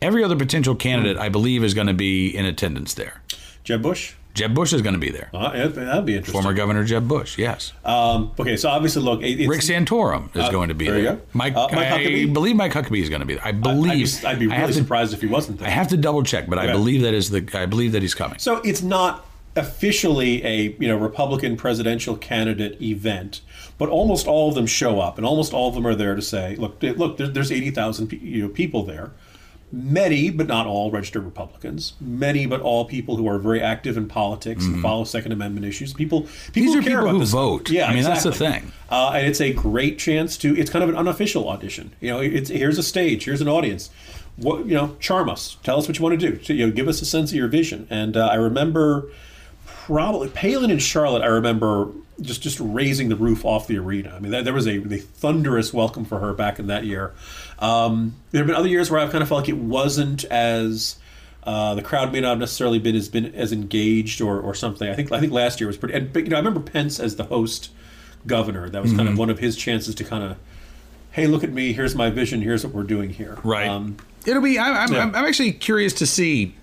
Every other potential candidate, I believe, is going to be in attendance there. Jeb Bush? Jeb Bush is going to be there. That'd be interesting. Former Governor Jeb Bush, yes. Okay, so obviously, look. Rick Santorum is going to be there. You go. Mike Huckabee? I believe Mike Huckabee is going to be there. I believe. I'd be really surprised if he wasn't there. I have to double check, but okay. I believe that he's coming. So it's not officially a Republican presidential candidate event, but almost all of them show up, and almost all of them are there to say, look, there's 80,000 people there. Many, but not all, registered Republicans. Many, but all people who are very active in politics and follow Second Amendment issues. These are people who vote. Yeah, I mean, exactly. That's the thing. And it's a great chance to. It's kind of an unofficial audition. Here's a stage. Here's an audience. Charm us. Tell us what you want to do. So, give us a sense of your vision. And I remember, probably Palin in Charlotte. I remember just raising the roof off the arena. I mean, there was a thunderous welcome for her back in that year. There have been other years where I've kind of felt like it wasn't as the crowd may not have necessarily been as engaged or something. I think last year was pretty. And I remember Pence as the host governor. That was kind of one of his chances to kind of, hey, look at me. Here's my vision. Here's what we're doing here. Right. It'll be. I'm actually curious to see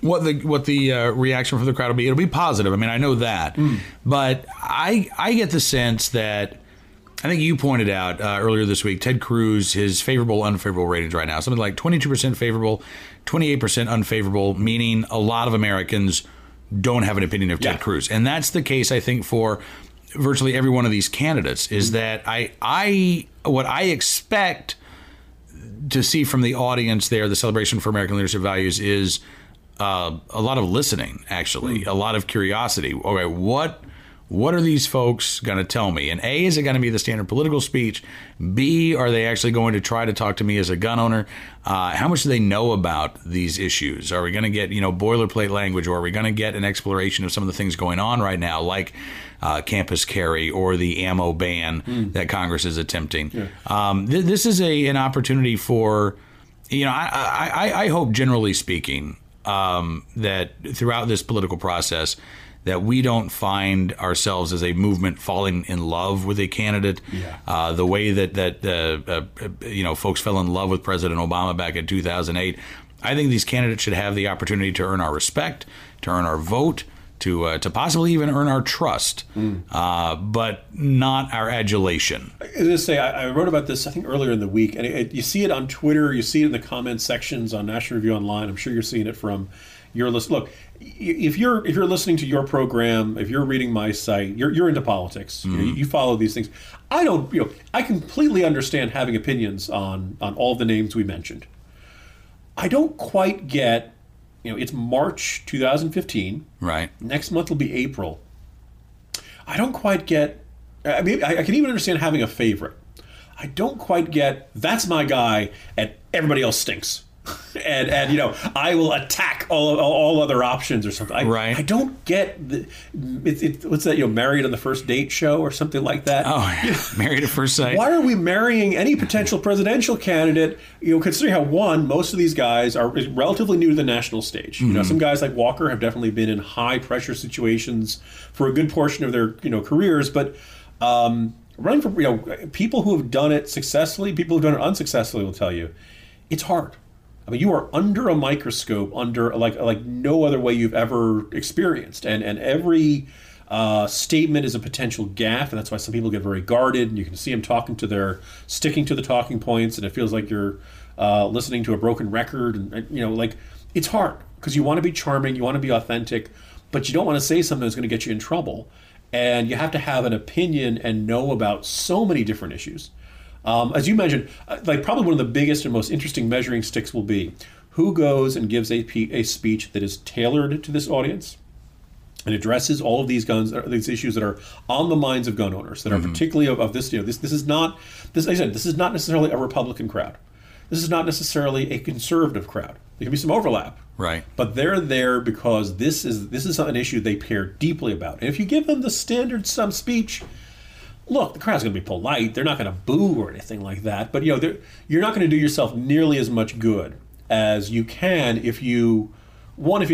what the reaction from the crowd will be. It'll be positive. I mean, I know that, but I get the sense that, I think you pointed out earlier this week, Ted Cruz, his favorable, unfavorable ratings right now, something like 22% favorable, 28% unfavorable, meaning a lot of Americans don't have an opinion of Ted Cruz. And that's the case, I think, for virtually every one of these candidates, is that what I expect to see from the audience there, the Celebration for American Leadership Values, is a lot of listening, actually, a lot of curiosity. Okay, what are these folks going to tell me? And A, is it going to be the standard political speech? B, are they actually going to try to talk to me as a gun owner? How much do they know about these issues? Are we going to get, boilerplate language, or are we going to get an exploration of some of the things going on right now, like campus carry or the ammo ban that Congress is attempting? Yeah. This is an opportunity for, I hope, generally speaking, that throughout this political process, that we don't find ourselves as a movement falling in love with a candidate, the way that folks fell in love with President Obama back in 2008. I think these candidates should have the opportunity to earn our respect, to earn our vote, to possibly even earn our trust, but not our adulation. I was going to say, I wrote about this, I think, earlier in the week, and you see it on Twitter, you see it in the comment sections on National Review Online. I'm sure you're seeing it from your list. Look, if you're listening to your program, if you're reading my site, you're into politics. You follow these things. I don't. I completely understand having opinions on all the names we mentioned. I don't quite get. It's March 2015. Right. Next month will be April. I don't quite get. I mean, I can even understand having a favorite. I don't quite get. That's my guy, and everybody else stinks. And I will attack all other options or something. I don't get what's that? Married on the First Date show or something like that. Oh, yeah. Married at First Sight. Why are we marrying any potential presidential candidate? Considering how most of these guys are relatively new to the national stage. Mm-hmm. Some guys like Walker have definitely been in high pressure situations for a good portion of their careers, but running for people who have done it successfully, people who've done it unsuccessfully will tell you it's hard. I mean, you are under a microscope, under like no other way you've ever experienced, and every statement is a potential gaffe, and that's why some people get very guarded. And you can see them sticking to the talking points, and it feels like you're listening to a broken record. And it's hard because you want to be charming, you want to be authentic, but you don't want to say something that's going to get you in trouble. And you have to have an opinion and know about so many different issues. As you mentioned, probably one of the biggest and most interesting measuring sticks will be who goes and gives a speech that is tailored to this audience and addresses all of these issues that are on the minds of gun owners, that are particularly of this. This is not this. Like I said, this is not necessarily a Republican crowd. This is not necessarily a conservative crowd. There can be some overlap, right? But they're there because this is an issue they care deeply about. And if you give them the standard stump speech. Look, the crowd's going to be polite. They're not going to boo or anything like that. But, you're not going to do yourself nearly as much good as you can if you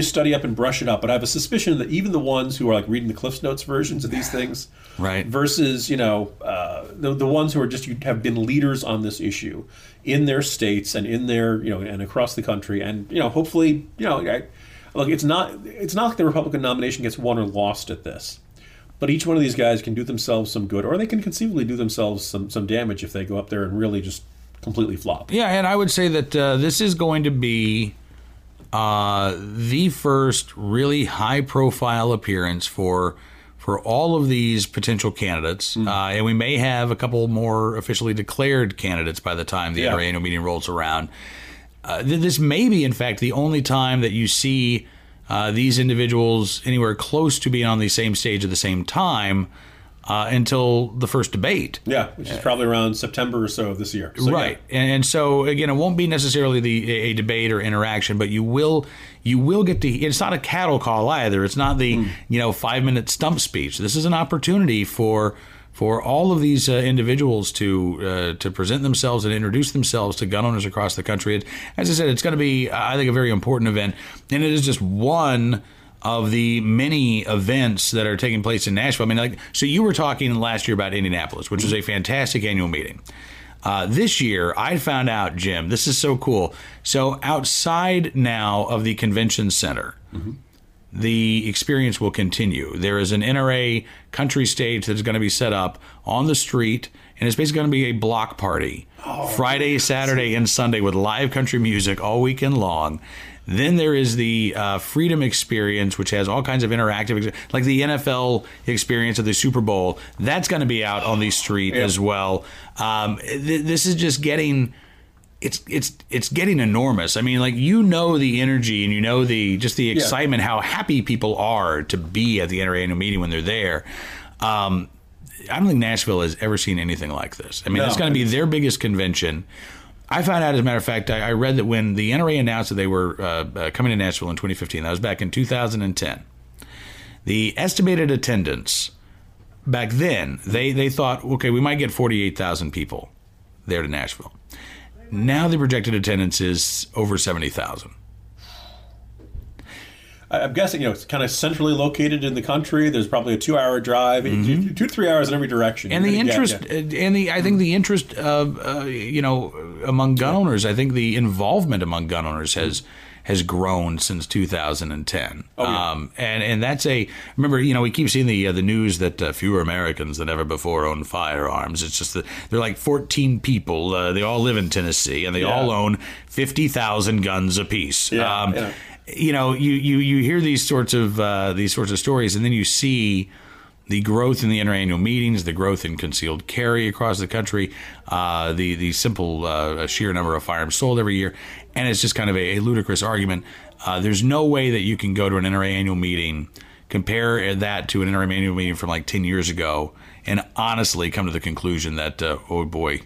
study up and brush it up. But I have a suspicion that even the ones who are, reading the Cliff's Notes versions of these things right. versus, the ones who are just have been leaders on this issue in their states and in their, and across the country. And, hopefully, Look, it's not like the Republican nomination gets won or lost at this. But each one of these guys can do themselves some good, or they can conceivably do themselves some damage if they go up there and really just completely flop. Yeah, and I would say that this is going to be the first really high-profile appearance for all of these potential candidates. Mm-hmm. And we may have a couple more officially declared candidates by the time the NRA annual meeting rolls around. This may be, in fact, the only time that you see these individuals anywhere close to being on the same stage at the same time until the first debate. Yeah, which is probably around September or so of this year. So, right. Yeah. And so, again, it won't be necessarily a debate or interaction, but you will get to... It's not a cattle call either. It's not the 5-minute stump speech. This is an opportunity for all of these individuals to present themselves and introduce themselves to gun owners across the country. As I said, it's going to be, I think, a very important event. And it is just one of the many events that are taking place in Nashville. I mean, so you were talking last year about Indianapolis, which was a fantastic annual meeting. This year, I found out, Jim, this is so cool. So outside now of the convention center, mm-hmm. the experience will continue. There is an NRA country stage that's going to be set up on the street, and it's basically going to be a block party. Friday, Saturday, and Sunday with live country music all weekend long. Then there is the Freedom Experience, which has all kinds of interactive, like the NFL experience of the Super Bowl. That's going to be out on the street as well. This is just getting... It's getting enormous. I mean, the energy and the excitement, how happy people are to be at the NRA annual meeting when they're there. I don't think Nashville has ever seen anything like this. I mean, it's going to be their biggest convention. I found out, as a matter of fact, I read that when the NRA announced that they were coming to Nashville in 2015, that was back in 2010, the estimated attendance back then, they thought, okay, we might get 48,000 people there to Nashville. Now the projected attendance is over 70,000. I'm guessing, it's kind of centrally located in the country. There's probably a 2-hour drive, mm-hmm. 2 to 3 hours in every direction. And the interest, I think the interest of, among gun owners, I think the involvement among gun owners has grown since 2010. Oh, yeah. And that's remember, we keep seeing the news that fewer Americans than ever before own firearms. It's just that they're like 14 people. They all live in Tennessee and they all own 50,000 guns apiece. Yeah, you hear these sorts of stories and then you see the growth in the NRA annual meetings, the growth in concealed carry across the country, the simple sheer number of firearms sold every year. And it's just kind of a ludicrous argument. There's no way that you can go to an NRA annual meeting, compare that to an NRA annual meeting from 10 years ago, and honestly come to the conclusion that, oh boy,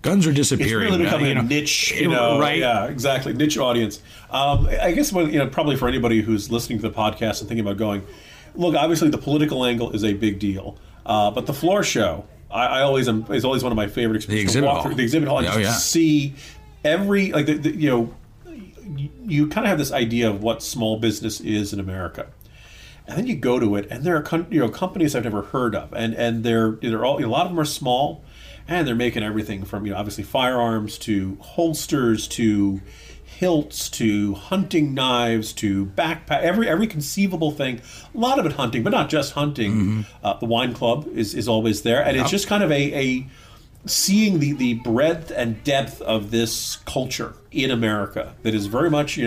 guns are disappearing. It's really becoming a niche, right? Yeah, exactly, niche audience. I guess, probably for anybody who's listening to the podcast and thinking about going, look, obviously the political angle is a big deal, but the floor show is always one of my favorite experiences. The exhibit hall, and just see every you kind of have this idea of what small business is in America, and then you go to it, and there are companies I've never heard of, and they're all a lot of them are small, and they're making everything from obviously firearms to holsters to hilts to hunting knives to backpack, every conceivable thing. A lot of it hunting, but not just hunting. Mm-hmm. The wine club is always there, and it's just kind of a seeing the breadth and depth of this culture in America that is very much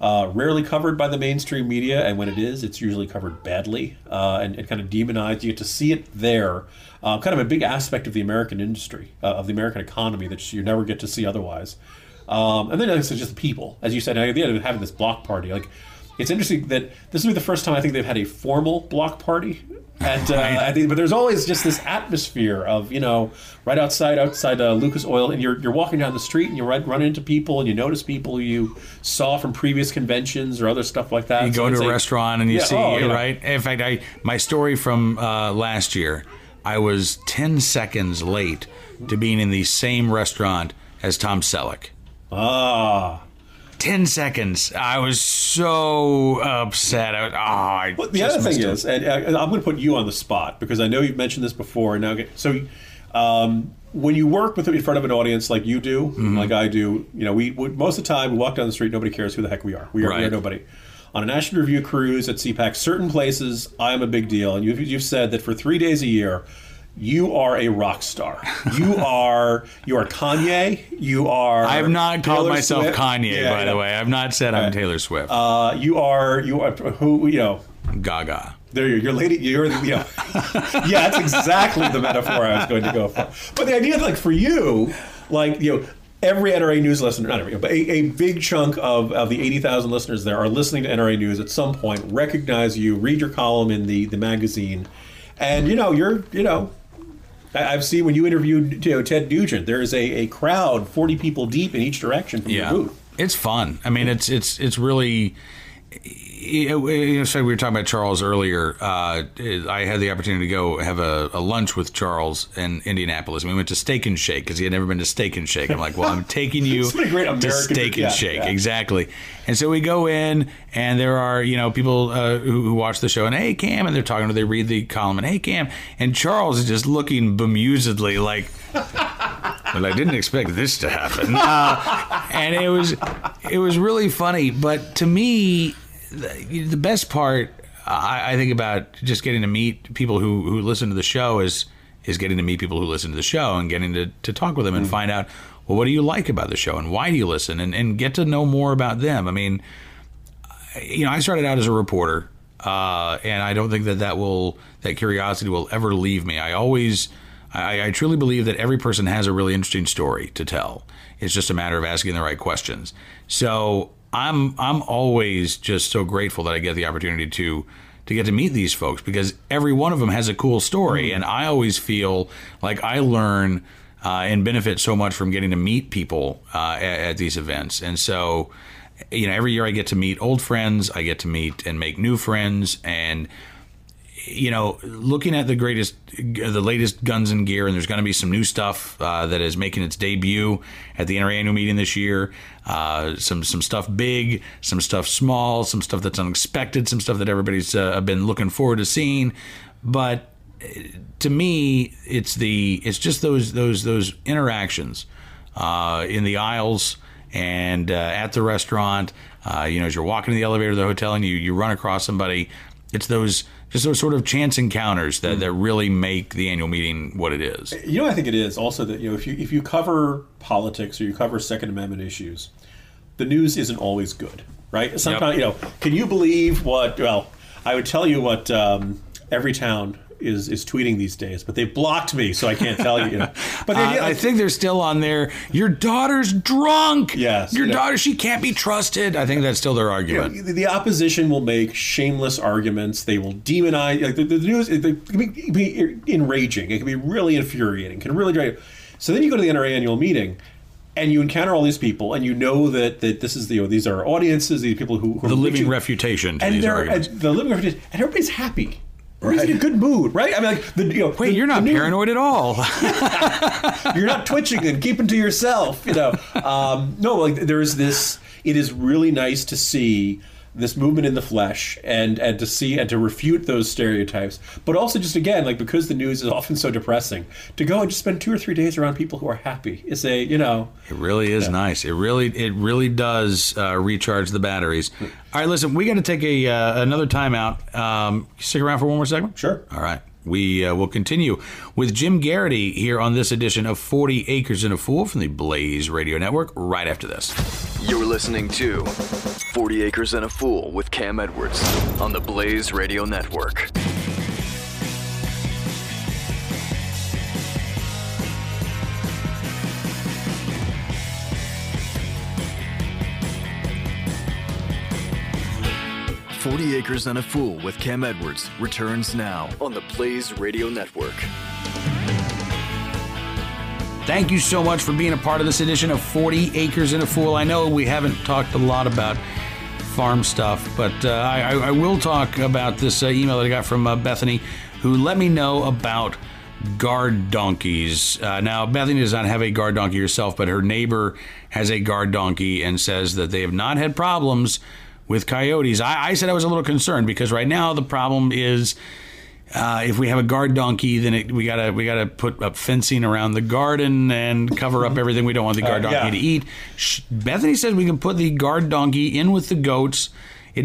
rarely covered by the mainstream media, and when it is, it's usually covered badly and kind of demonized. You get to see it there. Kind of a big aspect of the American industry, of the American economy that you never get to see otherwise. And then it's just people, as you said, at the end of having this block party. It's interesting that this will be the first time I think they've had a formal block party. And but there's always just this atmosphere of right outside Lucas Oil, and you're walking down the street and you run into people and you notice people you saw from previous conventions or other stuff like that. You go to a restaurant and you see right. In fact, my story from last year, I was 10 seconds late to being in the same restaurant as Tom Selleck. 10 seconds. I was so upset. Well, the other thing is, and I'm going to put you on the spot because I know you've mentioned this before. And now, so when you work in front of an audience like you do, mm-hmm. like I do, we most of the time we walk down the street. Nobody cares who the heck we are. We are nobody. on a National Review cruise at CPAC, certain places, I'm a big deal. And you've said that for 3 days a year, you are a rock star. You are Kanye. You are. I have not Taylor called myself Swift. Kanye, yeah, by the way. I've not said I'm Taylor Swift. You are who you know. Gaga. There you're lady. You're yeah, that's exactly the metaphor I was going to go for. But the idea, like for you, like you know, every NRA News listener, not every, but a big chunk of the 80,000 listeners there are listening to NRA News at some point. Recognize you. Read your column in the magazine, and you know you're. I've seen when you interviewed Ted Nugent, there is a crowd 40 people deep in each direction from your booth. It's fun. I mean, it's really. So we were talking about Charles earlier. I had the opportunity to go have a lunch with Charles in Indianapolis. We went to Steak and Shake because he had never been to Steak and Shake. I'm like, well, I'm taking you to Steak and Shake. Yeah. Exactly. And so we go in, and there are people who watch the show, and hey, Cam, and they're talking, they read the column, and hey, Cam. And Charles is just looking bemusedly like... Well, I didn't expect this to happen, and it was really funny. But to me, the best part I think about just getting to meet people who listen to the show is getting to meet people who listen to the show and getting to talk with them and find out, well, what do you like about the show and why do you listen, and get to know more about them. I mean, I started out as a reporter, and I don't think that curiosity will ever leave me. I truly believe that every person has a really interesting story to tell. It's just a matter of asking the right questions. So I'm always just so grateful that I get the opportunity to get to meet these folks, because every one of them has a cool story. And I always feel like I learn and benefit so much from getting to meet people at these events. And so, every year I get to meet old friends. I get to meet and make new friends, and looking at the latest guns and gear, and there's going to be some new stuff that is making its debut at the NRA annual meeting this year. Some stuff big, some stuff small, some stuff that's unexpected, some stuff that everybody's been looking forward to seeing. But to me, it's just those interactions in the aisles and at the restaurant. As you're walking to the elevator of the hotel and you run across somebody, it's those. Just those sort of chance encounters that really make the annual meeting what it is. I think it is also that if you cover politics or you cover Second Amendment issues, the news isn't always good, right? Sometimes can you believe what? Well, I would tell you what every town is tweeting these days, but they blocked me, so I can't tell you. But I think they're still on there. Your daughter's drunk. Yes, your daughter, she can't be trusted. I think that's still their argument. The opposition will make shameless arguments. They will demonize the news. It can be enraging. It can be really infuriating. Can really drive. So then you go to the NRA annual meeting, and you encounter all these people, and that this is these are audiences. These people who are the living refutation to these arguments. The living refutation, and everybody's happy. Right. He's in a good mood, right? I mean, wait, you're not paranoid at all. You're not twitching and keeping to yourself, there's this. It is really nice to see this movement in the flesh and to see and to refute those stereotypes, but also just again, because the news is often so depressing, to go and just spend 2 or 3 days around people who are happy is It really is nice. It really does recharge the batteries. All right, listen, we got to take another time out. Stick around for one more segment? Sure. All right. We will continue with Jim Geraghty here on this edition of 40 Acres and a Fool from the Blaze Radio Network right after this. You're listening to 40 Acres and a Fool with Cam Edwards on the Blaze Radio Network. Acres and a Fool with Cam Edwards returns now on the Blaze Radio Network. Thank you so much for being a part of this edition of 40 Acres and a Fool. I know we haven't talked a lot about farm stuff, but I will talk about this email that I got from Bethany, who let me know about guard donkeys. Now, Bethany does not have a guard donkey herself, but her neighbor has a guard donkey and says that they have not had problems with coyotes. I said I was a little concerned because right now the problem is if we have a guard donkey, then we gotta put up fencing around the garden and cover up everything. We don't want the guard donkey to eat. Bethany said we can put the guard donkey in with the goats. It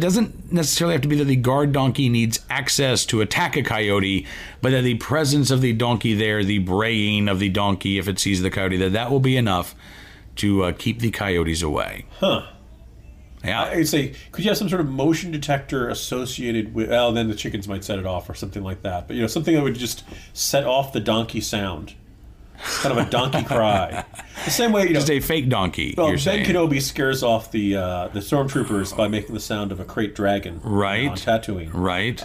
doesn't necessarily have to be that the guard donkey needs access to attack a coyote, but that the presence of the donkey there, the braying of the donkey if it sees the coyote, that will be enough to keep the coyotes away. Huh. Yeah. I'd say, could you have some sort of motion detector associated with, well, then the chickens might set it off or something like that. But, you know, something that would just set off the donkey sound. It's kind of a donkey cry. The same way, you know, just a fake donkey. Well, Ben saying. Kenobi scares off the stormtroopers by making the sound of a crate dragon, right? On Tatooine, right?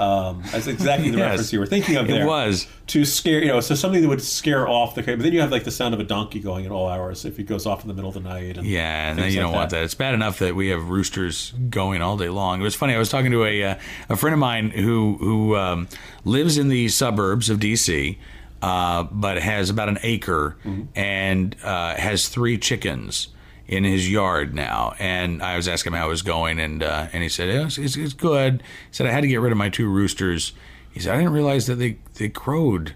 That's exactly the reference you were thinking of. There it was to scare, you know, so something that would scare off the crate. But then you have like the sound of a donkey going at all hours if it goes off in the middle of the night. And yeah, and then you don't want that. It's bad enough that we have roosters going all day long. It was funny. I was talking to a friend of mine who lives in the suburbs of D.C. But has about an acre, mm-hmm. and has 3 chickens in his yard now. And I was asking him how it was going, and he said, it's good. He said, I had to get rid of my 2 roosters. He said, I didn't realize that they crowed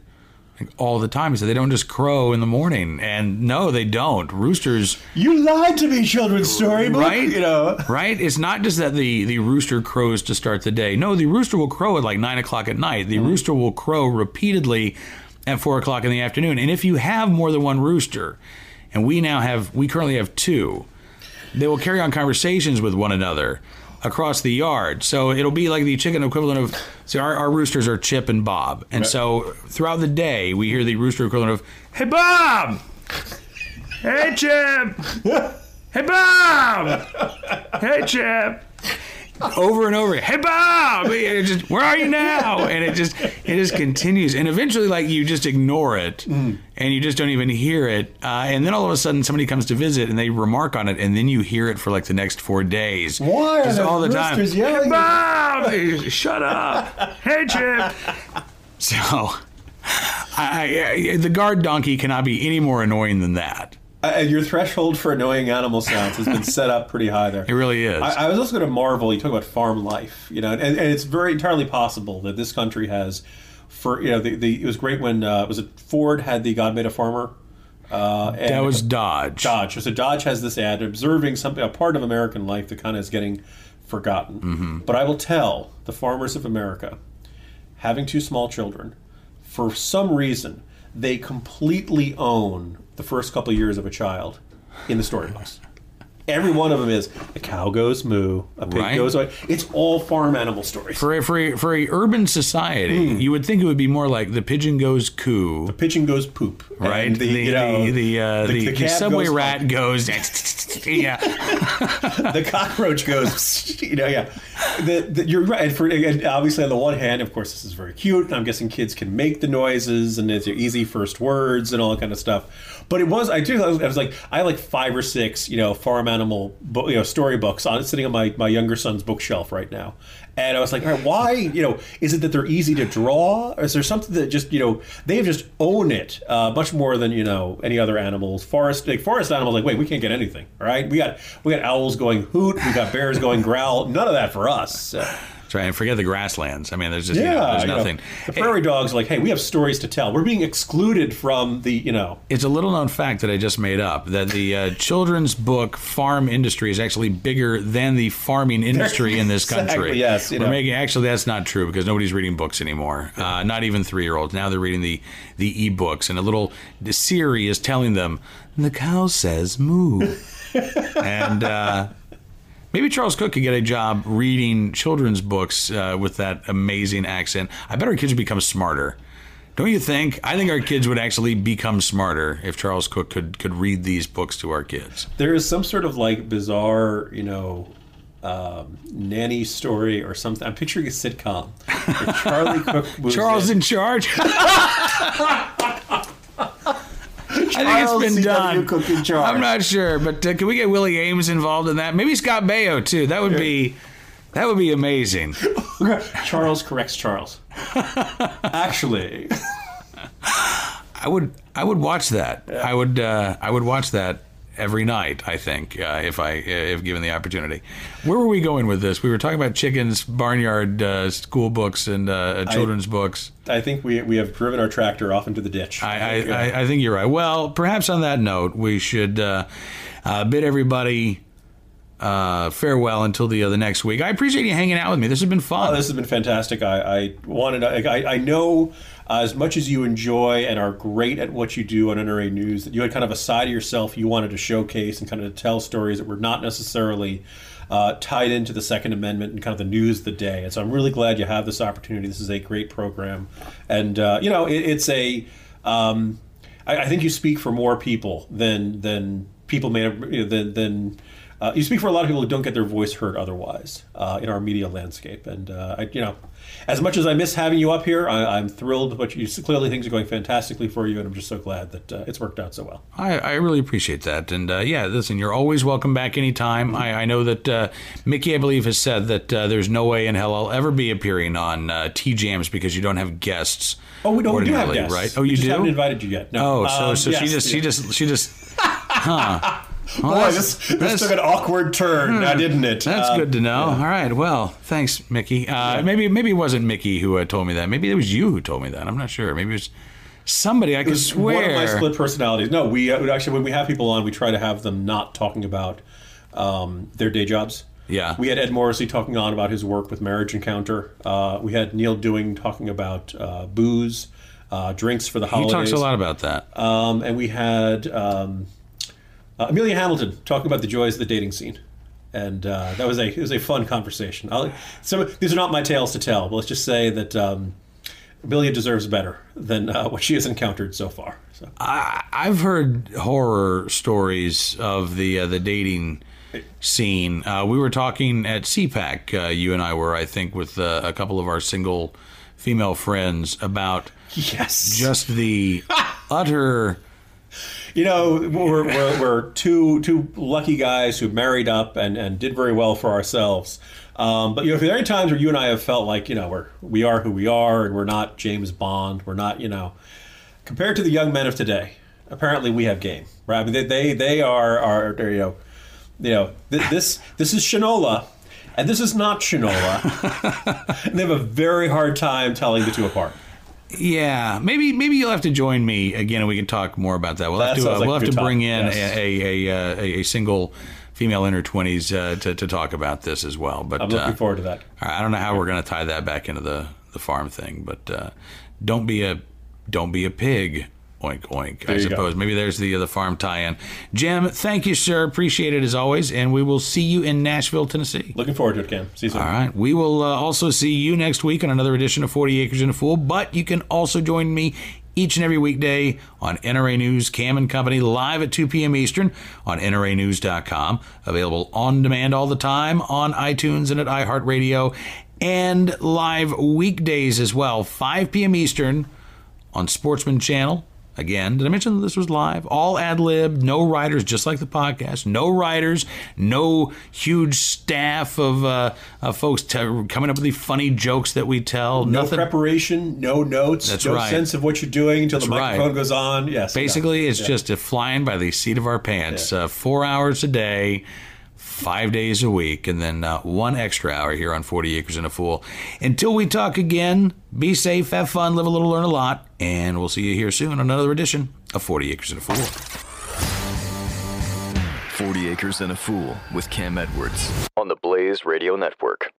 all the time. He said, they don't just crow in the morning. And no, they don't. Roosters... You lied to me, children's storybook. Right? You know. Right? It's not just that the rooster crows to start the day. No, the rooster will crow at like 9 o'clock at night. The mm-hmm. rooster will crow repeatedly at 4 o'clock in the afternoon. And if you have more than one rooster, and we currently have 2, they will carry on conversations with one another across the yard. So it'll be like the chicken equivalent of, see, our roosters are Chip and Bob. And right. So throughout the day, we hear the rooster equivalent of, hey, Bob! Hey, Chip! Hey, Bob! Hey, Chip! Over and over, hey Bob, where are you now? And it just continues, and eventually, like, you just ignore it, and you just don't even hear it. And then all of a sudden, somebody comes to visit, and they remark on it, and then you hear it for like the next 4 days. Why? Just all the time. Hey Bob, shut up. Hey Chip. So, the guard donkey cannot be any more annoying than that. Your threshold for annoying animal sounds has been set up pretty high there. It really is. I was also going to marvel. You talk about farm life, you know, and it's very entirely possible that this country has, for you know, it was great when was it Ford had the God Made a Farmer? And that was Dodge. Dodge. So Dodge has this ad observing something, a part of American life that kind of is getting forgotten. Mm-hmm. But I will tell the farmers of America, having 2 small children, for some reason they completely own the first couple of years of a child in the storybooks. Every one of them is, a cow goes moo, a pig goes away. It's all farm animal stories. For a urban society, you would think it would be more like the pigeon goes coo. The pigeon goes poop. Right? And the subway rat goes... yeah. The cockroach goes... you know, yeah. You're right. And obviously, on the one hand, of course, this is very cute, and I'm guessing kids can make the noises, and it's your easy first words and all that kind of stuff. But it was... I had 5 or 6, you know, farm animal, you know, storybooks sitting on my younger son's bookshelf right now, and I was like, all right, why, you know, is it that they're easy to draw, or is there something that just, you know, they have just own it much more than, you know, any other animals. Forest animals, like, wait, we can't get anything, right? We got owls going hoot, we got bears going growl, none of that for us. So. Right, and forget the grasslands. I mean, there's just there's nothing. The prairie dogs are like, hey, we have stories to tell. We're being excluded from the, you know. It's a little known fact that I just made up that the children's book farm industry is actually bigger than the farming industry in this country. Exactly, yes, you know. Actually, that's not true because nobody's reading books anymore. Not even 3-year-olds. Now they're reading the e-books, and the Siri is telling them, the cow says moo. And... maybe Charles Cooke could get a job reading children's books with that amazing accent. I bet our kids would become smarter. Don't you think? I think our kids would actually become smarter if Charles Cooke could read these books to our kids. There is some sort of like bizarre, you know, nanny story or something. I'm picturing a sitcom. Charlie Cooke moves Charles in charge. I think it's been done. I'm not sure, but can we get Willie Ames involved in that? Maybe Scott Baio too. That would be amazing. Charles corrects Charles. Actually, I would watch that. Yeah. I would watch that every night. I think if given the opportunity. Where were we going with this? We were talking about chickens, barnyard, school books, and children's books. I think we have driven our tractor off into the ditch. I think you're right. Well, perhaps on that note, we should bid everybody farewell until the next week. I appreciate you hanging out with me. This has been fun. Oh, this has been fantastic. I know as much as you enjoy and are great at what you do on NRA News, that you had kind of a side of yourself you wanted to showcase and kind of tell stories that were not necessarily tied into the Second Amendment and kind of the news of the day. And so I'm really glad you have this opportunity. This is a great program. And, you know, I think you speak for more people than people may have, you speak for a lot of people who don't get their voice heard otherwise in our media landscape. And, as much as I miss having you up here, I'm thrilled. But clearly things are going fantastically for you, and I'm just so glad that it's worked out so well. I really appreciate that. And, listen, you're always welcome back anytime. I know that Mickey, I believe, has said that there's no way in hell I'll ever be appearing on T-Jams because you don't have guests. Oh, we do have guests. Right? Oh, you do? We haven't invited you yet. No. Oh, so yes, she just huh. Well, boy, this took an awkward turn, now, didn't it? That's good to know. Yeah. All right. Well, thanks, Mickey. Yeah. Maybe it wasn't Mickey who told me that. Maybe it was you who told me that. I'm not sure. Maybe it was somebody. I could swear. One of my split personalities. No, we actually, when we have people on, we try to have them not talking about their day jobs. Yeah. We had Ed Morrissey talking on about his work with Marriage Encounter. We had Neil Dewing talking about booze, drinks for the holidays. He talks a lot about that. And we had... Amelia Hamilton talking about the joys of the dating scene, and that was a fun conversation. These are not my tales to tell, but let's just say that Amelia deserves better than what she has encountered so far. So I've heard horror stories of the dating scene. We were talking at CPAC, you and I were, I think, with a couple of our single female friends about just the utter. You know, we're two lucky guys who married up and did very well for ourselves. But you know, there are times where you and I have felt like, you know, we are who we are, and we're not James Bond. We're not, you know, compared to the young men of today. Apparently, we have game, right? I mean, they are you know this is Shinola, and this is not Shinola. And they have a very hard time telling the two apart. Yeah, maybe you'll have to join me again, and we can talk more about that. We'll have to bring in a single female in her 20s to talk about this as well. But I'm looking forward to that. I don't know how we're going to tie that back into the farm thing, but don't be a pig. Oink oink. There I suppose go. Maybe there's the farm tie-in. Jim, thank you, sir. Appreciate it as always, and we will see you in Nashville, Tennessee. Looking forward to it, Cam. See you soon. All right, we will also see you next week on another edition of 40 Acres and a Fool. But you can also join me each and every weekday on NRA News, Cam and Company, live at 2 p.m. Eastern on NRAnews.com. Available on demand all the time on iTunes and at iHeartRadio, and live weekdays as well, 5 p.m. Eastern on Sportsman Channel. Again, did I mention this was live? All ad-lib, no writers, just like the podcast. No writers, no huge staff of folks coming up with the funny jokes that we tell. No nothing. Preparation, no notes, that's no right. sense of what you're doing until the microphone goes on. Yes. Basically, it's just flying by the seat of our pants. Yeah. 4 hours a day, 5 days a week, and then one extra hour here on 40 Acres and a Fool. Until we talk again, be safe, have fun, live a little, learn a lot, and we'll see you here soon on another edition of 40 Acres and a Fool. 40 Acres and a Fool with Cam Edwards on the Blaze Radio Network.